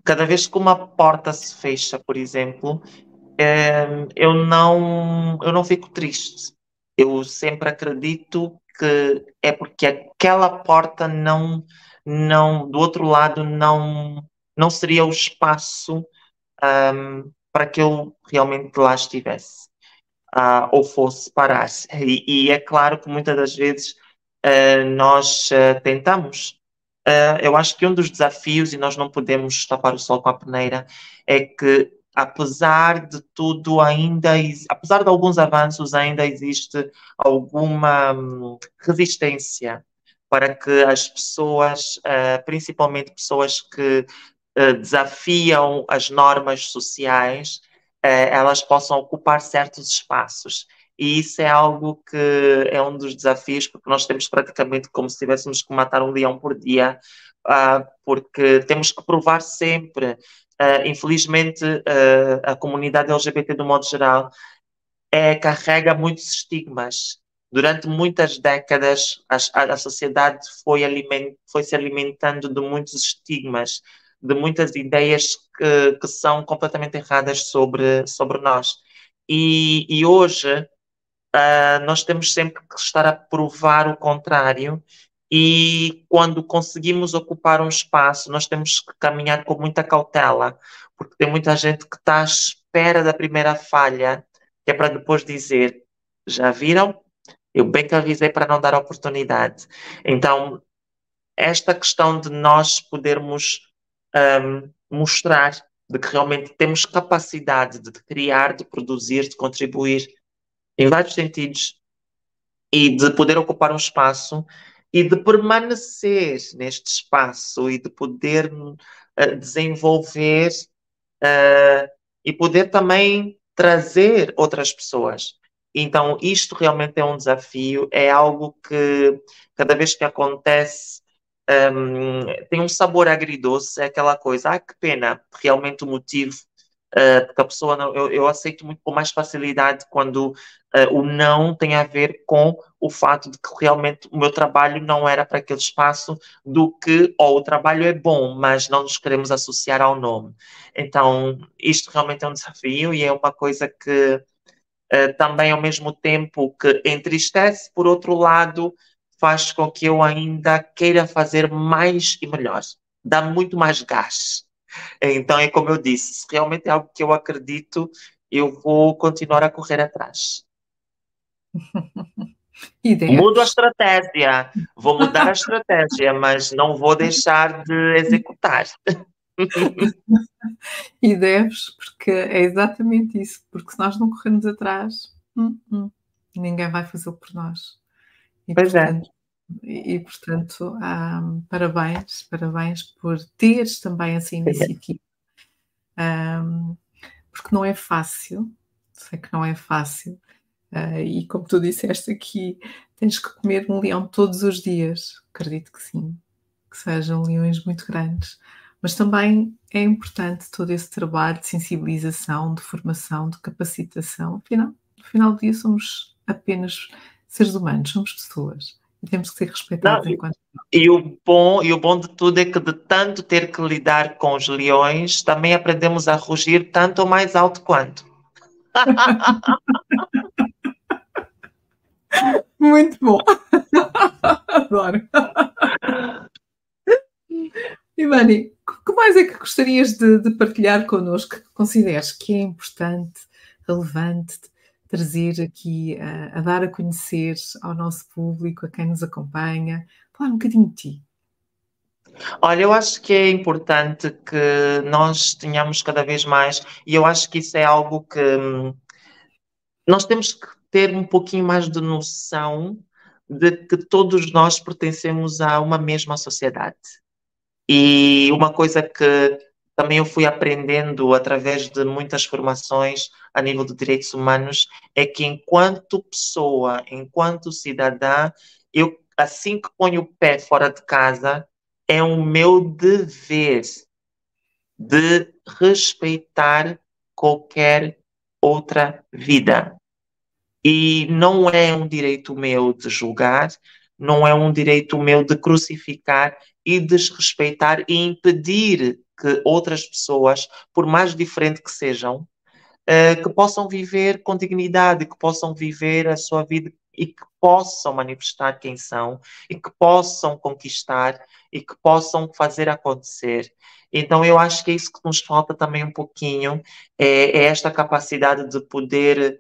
cada vez que uma porta se fecha, por exemplo, eu não fico triste. Eu sempre acredito que é porque aquela porta não do outro lado não seria o espaço para que eu realmente lá estivesse ou fosse parar. E é claro que muitas das vezes nós tentamos. Eu acho que um dos desafios, e nós não podemos tapar o sol com a peneira, é que apesar de tudo, apesar de alguns avanços, ainda existe alguma resistência para que as pessoas, principalmente pessoas que desafiam as normas sociais, elas possam ocupar certos espaços. E isso é algo que é um dos desafios, porque nós temos praticamente como se tivéssemos que matar um leão por dia, porque temos que provar sempre. Infelizmente, a comunidade LGBT, do modo geral, carrega muitos estigmas. Durante muitas décadas, a sociedade foi se alimentando de muitos estigmas, de muitas ideias que são completamente erradas sobre nós. E hoje, nós temos sempre que estar a provar o contrário, e quando conseguimos ocupar um espaço, nós temos que caminhar com muita cautela, porque tem muita gente que está à espera da primeira falha, que é para depois dizer, já viram? Eu bem que avisei para não dar oportunidade. Então, esta questão de nós podermos mostrar de que realmente temos capacidade de criar, de produzir, de contribuir em vários sentidos e de poder ocupar um espaço e de permanecer neste espaço e de poder desenvolver e poder também trazer outras pessoas. Então, isto realmente é um desafio, é algo que cada vez que acontece tem um sabor agridoce, é aquela coisa, ah, que pena, realmente o motivo, porque a pessoa, não, eu aceito muito com mais facilidade quando o não tem a ver com o fato de que realmente o meu trabalho não era para aquele espaço, do que, ou o trabalho é bom, mas não nos queremos associar ao nome. Então, isto realmente é um desafio e é uma coisa que também, ao mesmo tempo, que entristece, por outro lado, faz com que eu ainda queira fazer mais e melhor, dá muito mais gás. Então, é como eu disse, se realmente é algo que eu acredito, eu vou continuar a correr atrás. Mudo a estratégia, vou mudar a estratégia, mas não vou deixar de executar. E deves, porque é exatamente isso, porque se nós não corrermos atrás, ninguém vai fazê-lo por nós. E, pois portanto, é. Portanto, parabéns por teres também essa iniciativa, porque não é fácil, sei que não é fácil, e como tu disseste aqui, tens que comer um leão todos os dias, acredito que sim, que sejam leões muito grandes, mas também é importante todo esse trabalho de sensibilização, de formação, de capacitação. Afinal, no final do dia somos apenas seres humanos, somos pessoas e temos que ser respeitados. Não, enquanto... E o bom de tudo é que de tanto ter que lidar com os leões, também aprendemos a rugir tanto ou mais alto quanto. Muito bom. Adoro. Imani, o que mais é que gostarias de partilhar connosco, que consideres que é importante, relevante, trazer aqui, a dar a conhecer ao nosso público, a quem nos acompanha? Falar um bocadinho de ti. Olha, eu acho que é importante que nós tenhamos cada vez mais, e eu acho que isso é algo que nós temos que ter um pouquinho mais de noção de que todos nós pertencemos a uma mesma sociedade. E uma coisa que também eu fui aprendendo através de muitas formações a nível de direitos humanos é que enquanto pessoa, enquanto cidadã, eu, assim que ponho o pé fora de casa, é o meu dever de respeitar qualquer outra vida. E não é um direito meu de julgar, não é um direito meu de crucificar e desrespeitar e impedir que outras pessoas, por mais diferentes que sejam, que possam viver com dignidade, que possam viver a sua vida e que possam manifestar quem são e que possam conquistar e que possam fazer acontecer. Então eu acho que é isso que nos falta também um pouquinho, é esta capacidade de poder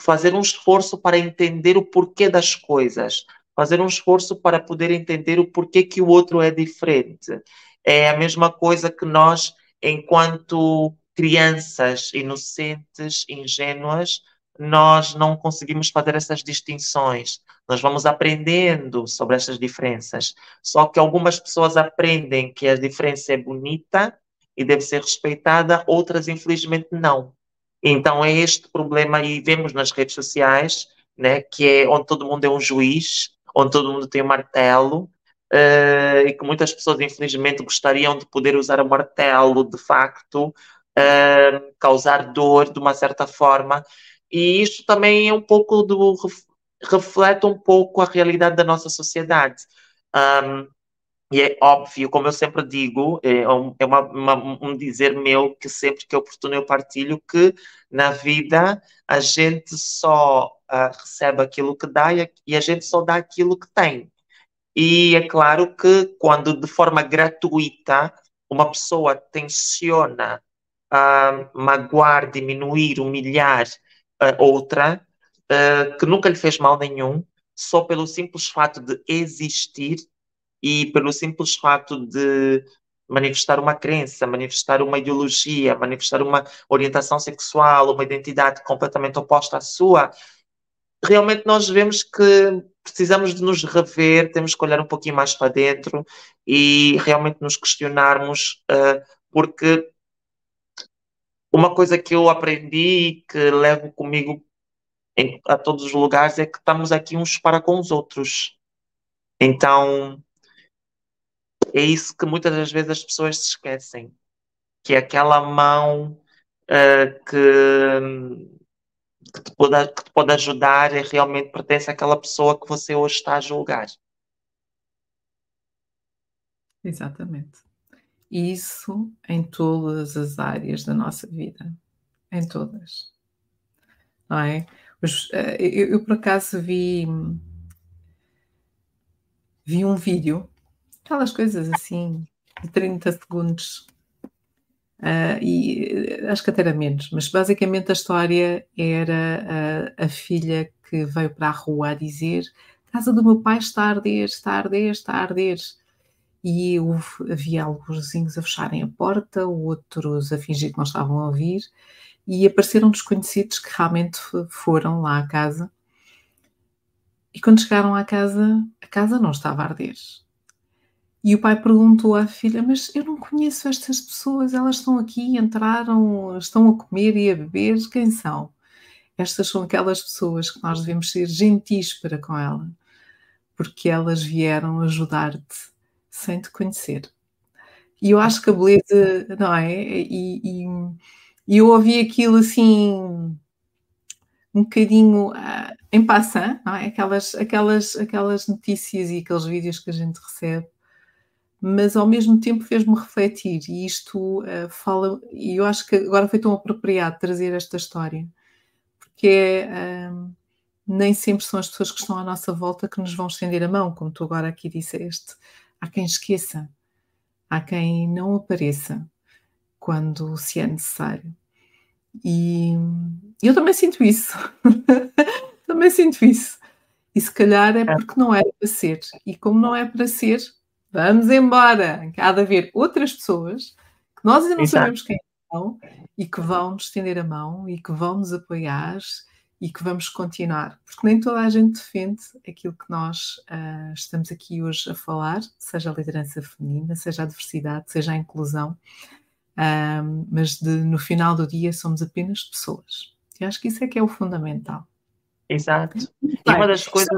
fazer um esforço para entender o porquê das coisas, fazer um esforço para poder entender o porquê que o outro é diferente. É a mesma coisa que nós, enquanto crianças inocentes, ingênuas, nós não conseguimos fazer essas distinções. Nós vamos aprendendo sobre essas diferenças. Só que algumas pessoas aprendem que a diferença é bonita e deve ser respeitada, outras, infelizmente, não. Então, é este problema, e vemos nas redes sociais, né, que é onde todo mundo é um juiz, onde todo mundo tem um martelo, e que muitas pessoas, infelizmente, gostariam de poder usar o martelo, de facto, causar dor, de uma certa forma. E isto também é um pouco reflete um pouco a realidade da nossa sociedade. E é óbvio, como eu sempre digo, é um dizer meu, que sempre que é oportuno eu partilho, que na vida a gente só recebe aquilo que dá e a gente só dá aquilo que tem. E é claro que quando de forma gratuita uma pessoa tenciona magoar, diminuir, humilhar outra, que nunca lhe fez mal nenhum, só pelo simples fato de existir e pelo simples fato de manifestar uma crença, manifestar uma ideologia, manifestar uma orientação sexual, uma identidade completamente oposta à sua, realmente nós vemos que precisamos de nos rever, temos que olhar um pouquinho mais para dentro e realmente nos questionarmos, porque Uma coisa que eu aprendi e que levo comigo a todos os lugares é que estamos aqui uns para com os outros. Então, é isso que muitas das vezes as pessoas se esquecem, que é aquela mão que te pode ajudar e realmente pertence àquela pessoa que você hoje está a julgar. Exatamente. Isso em todas as áreas da nossa vida. Em todas. Não é? Eu por acaso, vi um vídeo, aquelas coisas assim, de 30 segundos, e acho que até era menos, mas basicamente a história era a filha que veio para a rua a dizer: a casa do meu pai está a arder, está a arder, está a arder. E havia alguns vizinhos a fecharem a porta, outros a fingir que não estavam a ouvir, e apareceram desconhecidos que realmente foram lá à casa. E quando chegaram à casa, a casa não estava a arder. E o pai perguntou à filha: mas eu não conheço estas pessoas, elas estão aqui, entraram, estão a comer e a beber, quem são? Estas são aquelas pessoas que nós devemos ser gentis para com ela, porque elas vieram ajudar-te sem te conhecer. E eu acho que a beleza, não é? E eu ouvi aquilo assim, um bocadinho em passant, não é? Aquelas notícias e aqueles vídeos que a gente recebe, mas ao mesmo tempo fez-me refletir, e isto fala, e eu acho que agora foi tão apropriado trazer esta história, porque nem sempre são as pessoas que estão à nossa volta que nos vão estender a mão, como tu agora aqui disseste. Há quem esqueça, há quem não apareça quando se é necessário. E eu também sinto isso. Também sinto isso. E se calhar é porque não é para ser. E como não é para ser, vamos embora. Há de haver outras pessoas que nós ainda não sabemos quem são e que vão nos estender a mão e que vão nos apoiar e que vamos continuar, porque nem toda a gente defende aquilo que nós estamos aqui hoje a falar, seja a liderança feminina, seja a diversidade, seja a inclusão, mas no final do dia somos apenas pessoas. Eu acho que isso é que é o fundamental. Exato. E uma das coisas...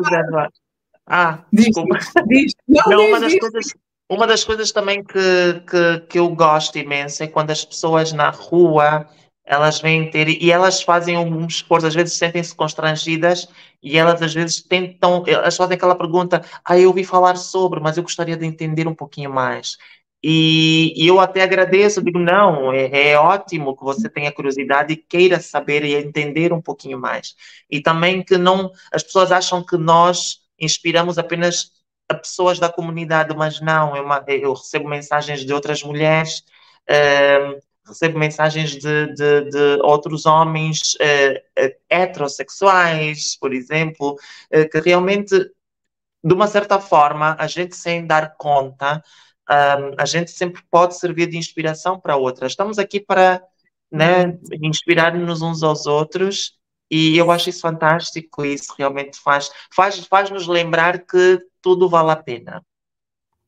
Uma das coisas também que eu gosto imenso é quando as pessoas na rua... elas vêm ter, e elas fazem um esforço, às vezes sentem-se constrangidas, e elas às vezes tentam, elas fazem aquela pergunta: eu ouvi falar sobre, mas eu gostaria de entender um pouquinho mais. E eu até agradeço, digo, não, é ótimo que você tenha curiosidade e queira saber e entender um pouquinho mais. E também que não, as pessoas acham que nós inspiramos apenas a pessoas da comunidade, mas não, eu recebo mensagens de outras mulheres, recebo mensagens de outros homens heterossexuais, por exemplo, que realmente, de uma certa forma, a gente sem dar conta, a gente sempre pode servir de inspiração para outras. Estamos aqui para, né, inspirar-nos uns aos outros, e eu acho isso fantástico, e isso realmente faz-nos lembrar que tudo vale a pena.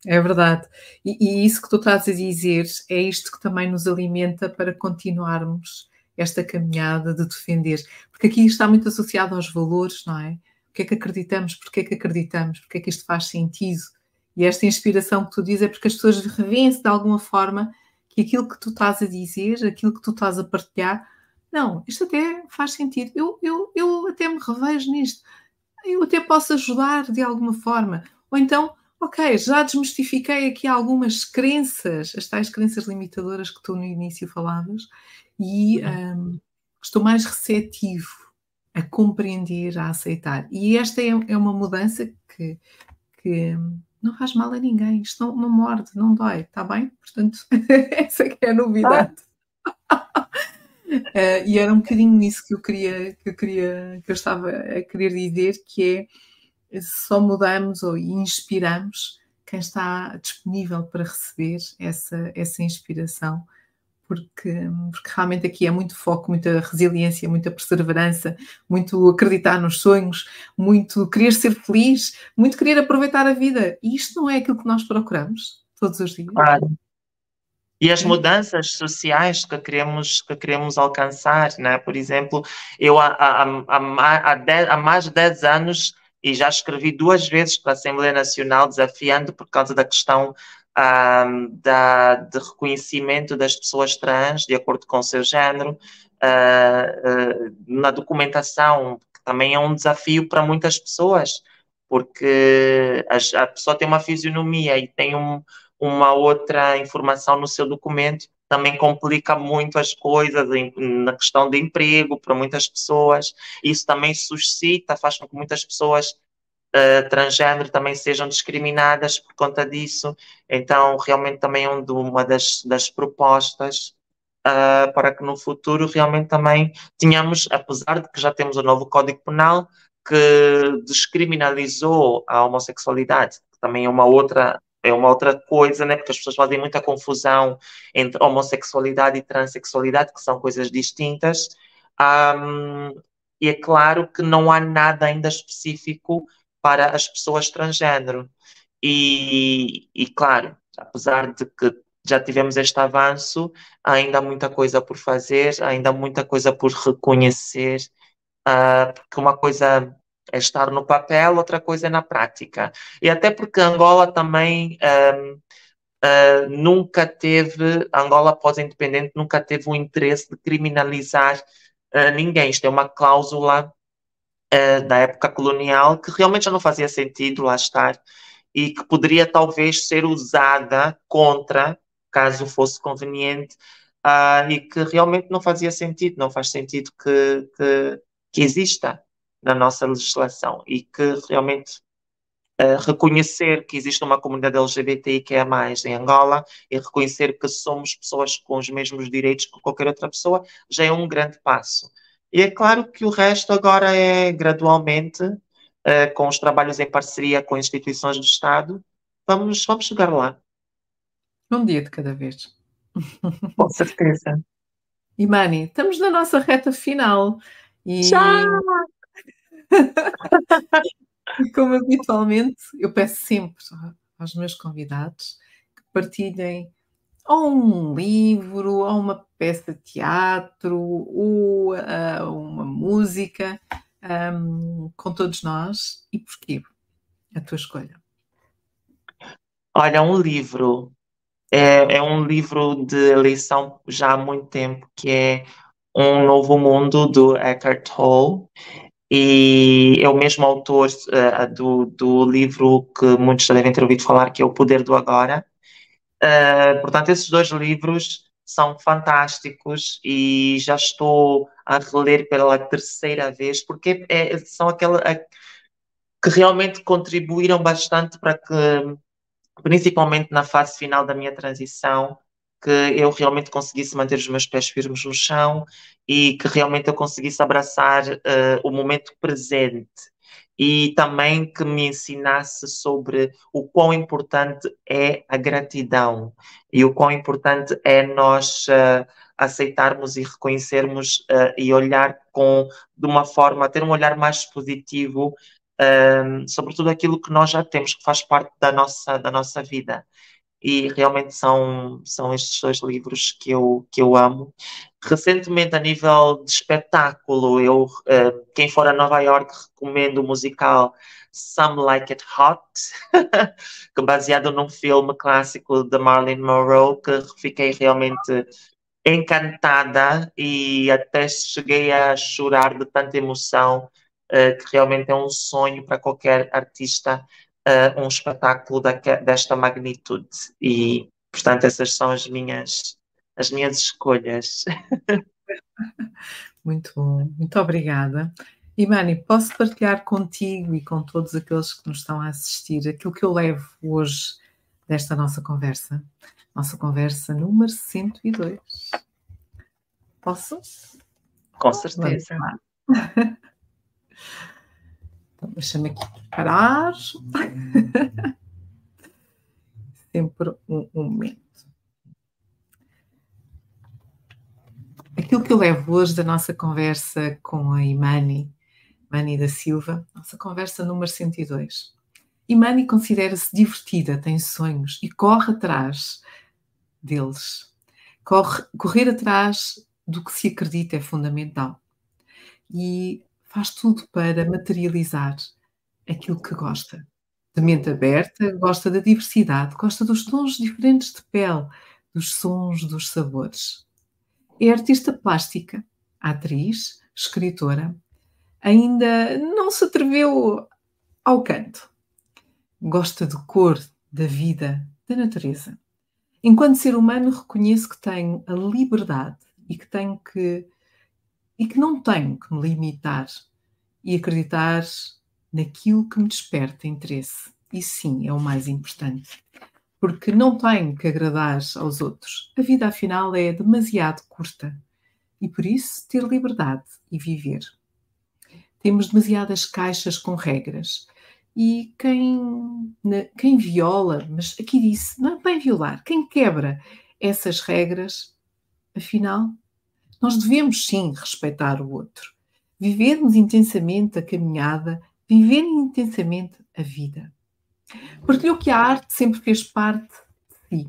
É verdade. E isso que tu estás a dizer é isto que também nos alimenta para continuarmos esta caminhada de defender. Porque aqui está muito associado aos valores, não é? O que é que acreditamos? Porque é que acreditamos? Porque é que isto faz sentido? E esta inspiração que tu dizes é porque as pessoas revêem-se de alguma forma que aquilo que tu estás a dizer, aquilo que tu estás a partilhar, não, isto até faz sentido. Eu até me revejo nisto. Eu até posso ajudar de alguma forma. Ou então... ok, já desmistifiquei aqui algumas crenças, as tais crenças limitadoras que tu no início falavas, e estou mais receptivo a compreender, a aceitar. E esta é uma mudança que não faz mal a ninguém, isto não morde, não dói, está bem? Portanto, essa que é a novidade. E era um bocadinho isso que eu estava a querer dizer, que é: só mudamos ou inspiramos quem está disponível para receber essa inspiração, porque realmente aqui é muito foco, muita resiliência, muita perseverança, muito acreditar nos sonhos, muito querer ser feliz, muito querer aproveitar a vida. E isto não é aquilo que nós procuramos todos os dias? Claro. e as mudanças sociais que queremos alcançar, né? Por exemplo, eu há mais de 10 anos, e já escrevi 2 vezes para a Assembleia Nacional, desafiando por causa da questão de reconhecimento das pessoas trans, de acordo com o seu género, na documentação, que também é um desafio para muitas pessoas, porque a pessoa tem uma fisionomia e tem uma outra informação no seu documento, também complica muito as coisas na questão de emprego para muitas pessoas. Isso também suscita, faz com que muitas pessoas transgênero também sejam discriminadas por conta disso. Então, realmente também é uma das propostas para que no futuro realmente também tenhamos, apesar de que já temos o novo Código Penal, que descriminalizou a homossexualidade, que também é uma outra coisa, né? Porque as pessoas fazem muita confusão entre homossexualidade e transexualidade, que são coisas distintas. E é claro que não há nada ainda específico para as pessoas transgênero. E claro, apesar de que já tivemos este avanço, ainda há muita coisa por fazer, ainda há muita coisa por reconhecer, porque uma coisa é estar no papel, outra coisa é na prática. E até porque Angola também Angola pós-independente nunca teve um interesse de criminalizar ninguém. Isto é uma cláusula da época colonial que realmente já não fazia sentido lá estar e que poderia talvez ser usada contra, caso fosse conveniente, e que realmente não fazia sentido, não faz sentido que exista na nossa legislação, e que realmente reconhecer que existe uma comunidade LGBTIQIA+ em Angola e reconhecer que somos pessoas com os mesmos direitos que qualquer outra pessoa já é um grande passo. E é claro que o resto agora é gradualmente, com os trabalhos em parceria com instituições do Estado, vamos chegar lá. Um dia de cada vez. Com certeza. Imani, estamos na nossa reta final. E... Tchau! Como habitualmente, eu peço sempre aos meus convidados que partilhem ou um livro, ou uma peça de teatro, ou uma música com todos nós. E porquê? A tua escolha. Olha, um livro. É um livro de eleição já há muito tempo, que é Um Novo Mundo, do Eckhart Tolle. E é o mesmo autor do livro que muitos já devem ter ouvido falar, que é O Poder do Agora. Portanto, esses 2 livros são fantásticos e já estou a reler pela 3ª vez, porque são aquelas que realmente contribuíram bastante para que, principalmente na fase final da minha transição, que eu realmente conseguisse manter os meus pés firmes no chão e que realmente eu conseguisse abraçar o momento presente, e também que me ensinasse sobre o quão importante é a gratidão e o quão importante é nós aceitarmos e reconhecermos e olhar de uma forma, ter um olhar mais positivo sobre tudo aquilo que nós já temos, que faz parte da nossa vida. E realmente são estes 2 livros que eu amo. Recentemente, a nível de espetáculo, quem for a Nova Iorque, recomendo o musical Some Like It Hot, que é baseado num filme clássico de Marilyn Monroe, que fiquei realmente encantada e até cheguei a chorar de tanta emoção, que realmente é um sonho para qualquer artista, um espetáculo desta magnitude. E, portanto, essas são as minhas escolhas. Muito bom, muito obrigada. Imani, posso partilhar contigo e com todos aqueles que nos estão a assistir aquilo que eu levo hoje desta nossa conversa número 102. Posso? Com certeza. Deixa-me aqui parar. Sempre um momento. Aquilo que eu levo hoje da nossa conversa com a Imani da Silva, nossa conversa número 102. Imani considera-se divertida, tem sonhos e corre atrás deles. Correr atrás do que se acredita é fundamental e faz tudo para materializar aquilo que gosta. De mente aberta, gosta da diversidade, gosta dos tons diferentes de pele, dos sons, dos sabores. É artista plástica, atriz, escritora. Ainda não se atreveu ao canto. Gosta de cor, da vida, da natureza. Enquanto ser humano, reconheço que tenho a liberdade e que não tenho que me limitar e acreditar naquilo que me desperta interesse. E sim, é o mais importante. Porque não tenho que agradar aos outros. A vida, afinal, é demasiado curta. E por isso, ter liberdade e viver. Temos demasiadas caixas com regras. E quem viola, mas aqui disse, não é bem violar, quem quebra essas regras, afinal, nós devemos sim respeitar o outro. Vivermos intensamente a caminhada, viver intensamente a vida. Partilhou que a arte sempre fez parte de si.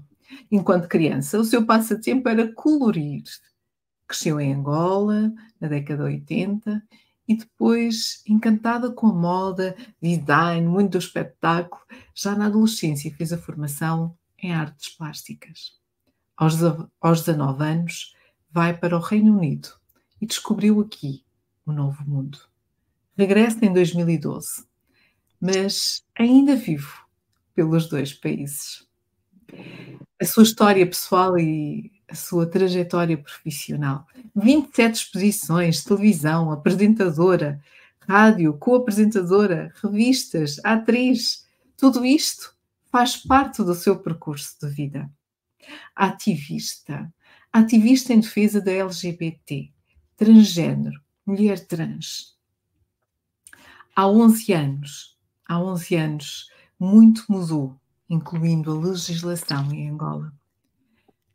Enquanto criança, o seu passatempo era colorir. Cresceu em Angola, na década de 80, e depois, encantada com a moda, design, muito do espetáculo, já na adolescência fez a formação em artes plásticas. Aos 19 anos, vai para o Reino Unido e descobriu aqui o novo mundo. Regressa em 2012, mas ainda vivo pelos dois países. A sua história pessoal e a sua trajetória profissional. 27 exposições, televisão, apresentadora, rádio, co-apresentadora, revistas, atriz. Tudo isto faz parte do seu percurso de vida. Ativista. Ativista em defesa da LGBT, transgénero, mulher trans. Há 11 anos, muito mudou, incluindo a legislação em Angola.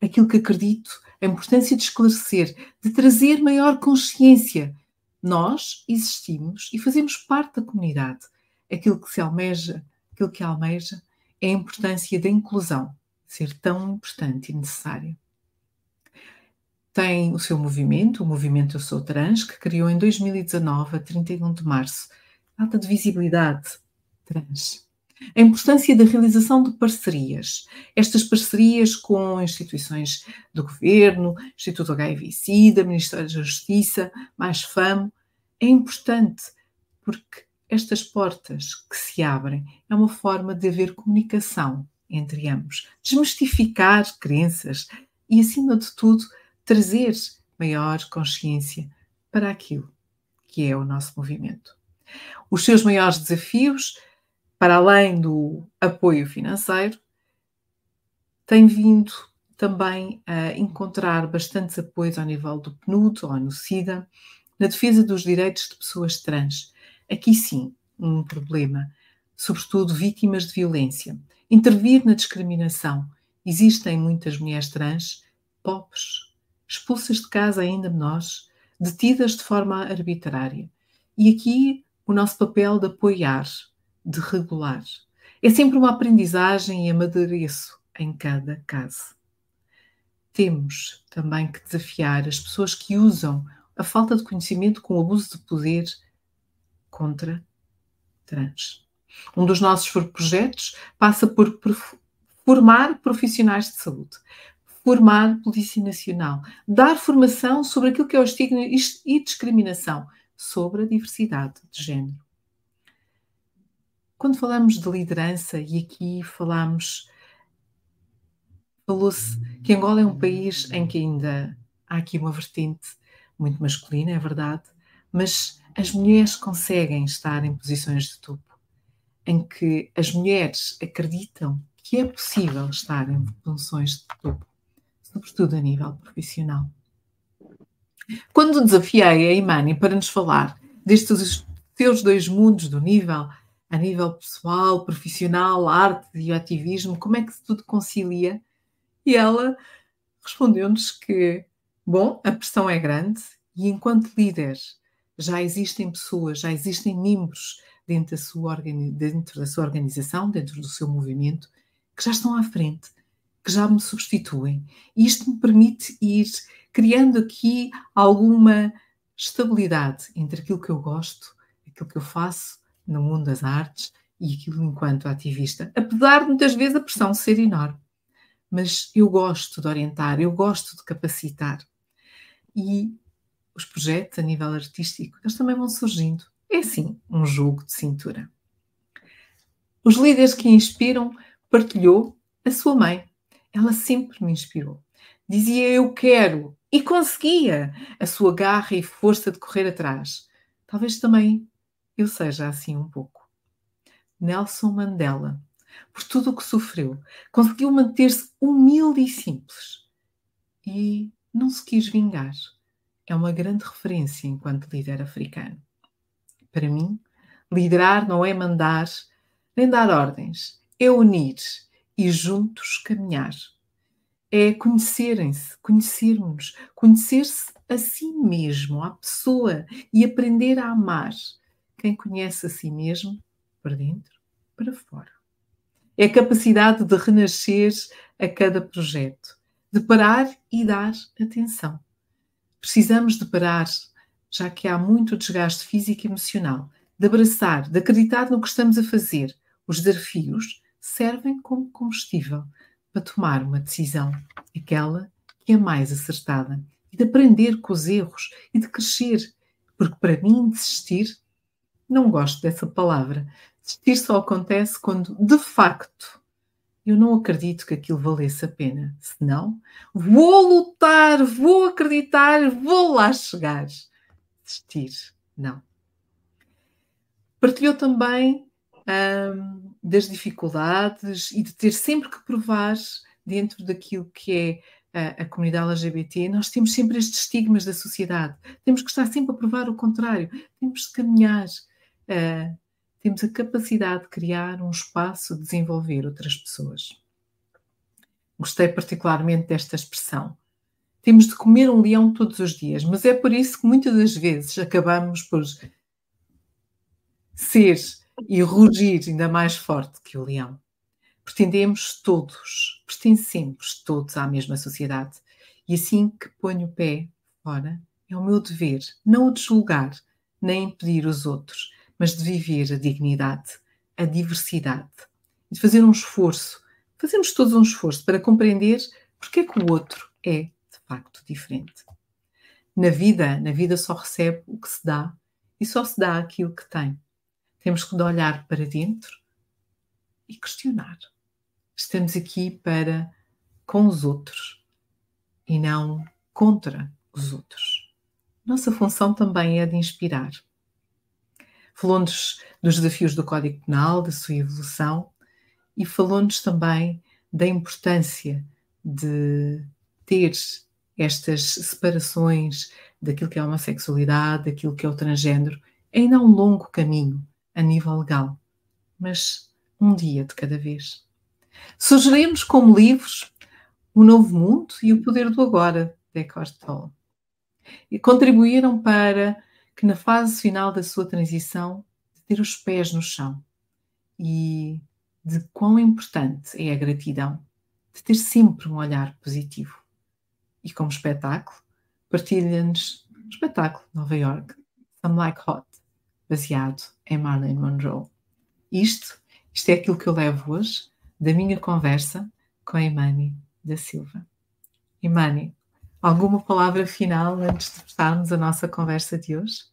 Aquilo que acredito, a importância de esclarecer, de trazer maior consciência. Nós existimos e fazemos parte da comunidade. Aquilo que almeja é a importância da inclusão, ser tão importante e necessária. Tem o seu movimento, o movimento Eu Sou Trans, que criou em 2019, a 31 de março, data de visibilidade trans. A importância da realização de parcerias. Estas parcerias com instituições do governo, Instituto HIV/SIDA, Ministério da Justiça, mais FAMO. É importante porque estas portas que se abrem é uma forma de haver comunicação entre ambos, desmistificar crenças e, acima de tudo, trazer maior consciência para aquilo que é o nosso movimento. Os seus maiores desafios, para além do apoio financeiro, têm vindo também a encontrar bastantes apoios ao nível do PNUD, ONU-SIDA, na defesa dos direitos de pessoas trans. Aqui sim, um problema, sobretudo vítimas de violência. Intervir na discriminação. Existem muitas mulheres trans, pobres, expulsas de casa ainda menores, detidas de forma arbitrária. E aqui o nosso papel de apoiar, de regular. É sempre uma aprendizagem e amadureço em cada caso. Temos também que desafiar as pessoas que usam a falta de conhecimento com o abuso de poder contra trans. Um dos nossos projetos passa por formar profissionais de saúde, formar Polícia Nacional, dar formação sobre aquilo que é o estigma e discriminação, sobre a diversidade de género. Quando falamos de liderança, e aqui falou-se que Angola é um país em que ainda há aqui uma vertente muito masculina, é verdade, mas as mulheres conseguem estar em posições de topo, em que as mulheres acreditam que é possível estar em funções de topo, sobretudo a nível profissional. Quando desafiei a Imani para nos falar destes seus dois mundos, a nível pessoal, profissional, arte e ativismo, como é que se tudo concilia? E ela respondeu-nos que, bom, a pressão é grande e enquanto líder já existem pessoas, já existem membros dentro da sua organização, dentro do seu movimento, que já estão à frente, que já me substituem. E isto me permite ir criando aqui alguma estabilidade entre aquilo que eu gosto, aquilo que eu faço no mundo das artes e aquilo enquanto ativista. Apesar de muitas vezes a pressão ser enorme. Mas eu gosto de orientar, eu gosto de capacitar. E os projetos a nível artístico, eles também vão surgindo. É assim, um jogo de cintura. Os líderes que inspiram partilhou a sua mãe. Ela sempre me inspirou. Dizia eu quero e conseguia a sua garra e força de correr atrás. Talvez também eu seja assim um pouco. Nelson Mandela, por tudo o que sofreu, conseguiu manter-se humilde e simples. E não se quis vingar. É uma grande referência enquanto líder africano. Para mim, liderar não é mandar, nem dar ordens. É unir e juntos caminhar. É conhecerem-se, conhecermos, conhecer-se a si mesmo, à pessoa, e aprender a amar. Quem conhece a si mesmo, para dentro, para fora. É a capacidade de renascer a cada projeto, de parar e dar atenção. Precisamos de parar, já que há muito desgaste físico e emocional, de abraçar, de acreditar no que estamos a fazer. Os desafios servem como combustível para tomar uma decisão, aquela que é mais acertada, e de aprender com os erros e de crescer, porque para mim desistir, não gosto dessa palavra. Desistir só acontece quando, de facto, eu não acredito que aquilo valesse a pena. Senão, vou lutar, vou acreditar, vou lá chegar. Desistir, não. Partilhou também das dificuldades e de ter sempre que provar dentro daquilo que é a comunidade LGBT. Nós temos sempre estes estigmas da sociedade. Temos que estar sempre a provar o contrário. Temos de caminhar. Temos a capacidade de criar um espaço de desenvolver outras pessoas. Gostei particularmente desta expressão. Temos de comer um leão todos os dias, mas é por isso que muitas das vezes acabamos por ser e rugir ainda mais forte que o leão. Pretendemos todos, pertencemos todos à mesma sociedade. E assim que ponho o pé fora, é o meu dever não o de julgar, nem impedir os outros, mas de viver a dignidade, a diversidade, e de fazer um esforço, fazemos todos um esforço para compreender porque é que o outro é, de facto, diferente. Na vida só recebe o que se dá e só se dá aquilo que tem. Temos que olhar para dentro e questionar. Estamos aqui para com os outros e não contra os outros. Nossa função também é de inspirar. Falou-nos dos desafios do Código Penal, da sua evolução, e falou-nos também da importância de ter estas separações daquilo que é a homossexualidade, daquilo que é o transgénero. Ainda há um longo caminho a nível legal, mas um dia de cada vez. Sugerimos como livros Um Novo Mundo e O Poder do Agora, de Eckhart Tolle. E contribuíram para que na fase final da sua transição, de ter os pés no chão e de quão importante é a gratidão, de ter sempre um olhar positivo. E como espetáculo, partilha-nos o espetáculo de Nova York, Some Like Hot, baseado em Marilyn Monroe. Isto é aquilo que eu levo hoje da minha conversa com a Imani da Silva. Imani, alguma palavra final antes de fecharmos a nossa conversa de hoje?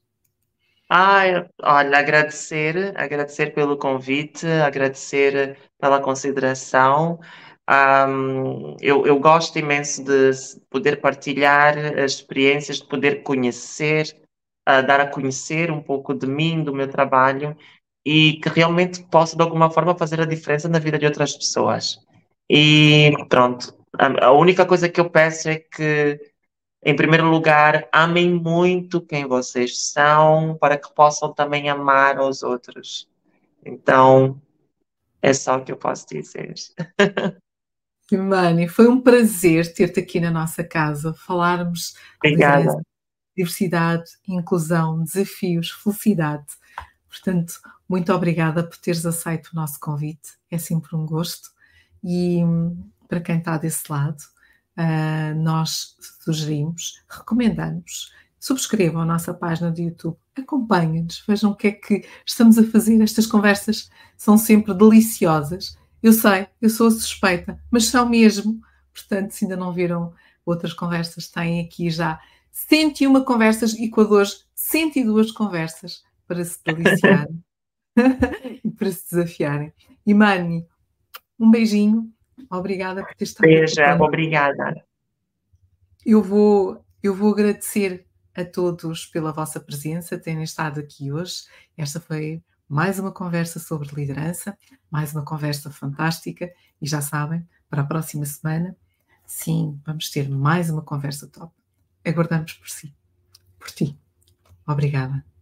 Olha, agradecer pelo convite, agradecer pela consideração. Eu gosto imenso de poder partilhar as experiências, de poder conhecer, dar a conhecer um pouco de mim, do meu trabalho, e que realmente posso, de alguma forma, fazer a diferença na vida de outras pessoas. E pronto. A única coisa que eu peço é que, em primeiro lugar, amem muito quem vocês são, para que possam também amar os outros. Então, é só o que eu posso dizer. Imani, foi um prazer ter-te aqui na nossa casa, falarmos de diversidade, inclusão, desafios, felicidade. Portanto, muito obrigada por teres aceito o nosso convite. É sempre um gosto. E para quem está desse lado, nós sugerimos, recomendamos, subscrevam a nossa página do YouTube, acompanhem-nos, vejam o que é que estamos a fazer. Estas conversas são sempre deliciosas. Eu sei, eu sou suspeita, mas são mesmo. Portanto, se ainda não viram outras conversas, têm aqui já 101 conversas e com a hoje 102 conversas para se deliciarem e para se desafiarem. Imani, um beijinho. Obrigada por ter estado aqui. Beijo, obrigada. Eu vou agradecer a todos pela vossa presença, terem estado aqui hoje. Esta foi mais uma conversa sobre liderança, mais uma conversa fantástica. E já sabem, para a próxima semana, sim, vamos ter mais uma conversa top. Aguardamos por ti. Obrigada.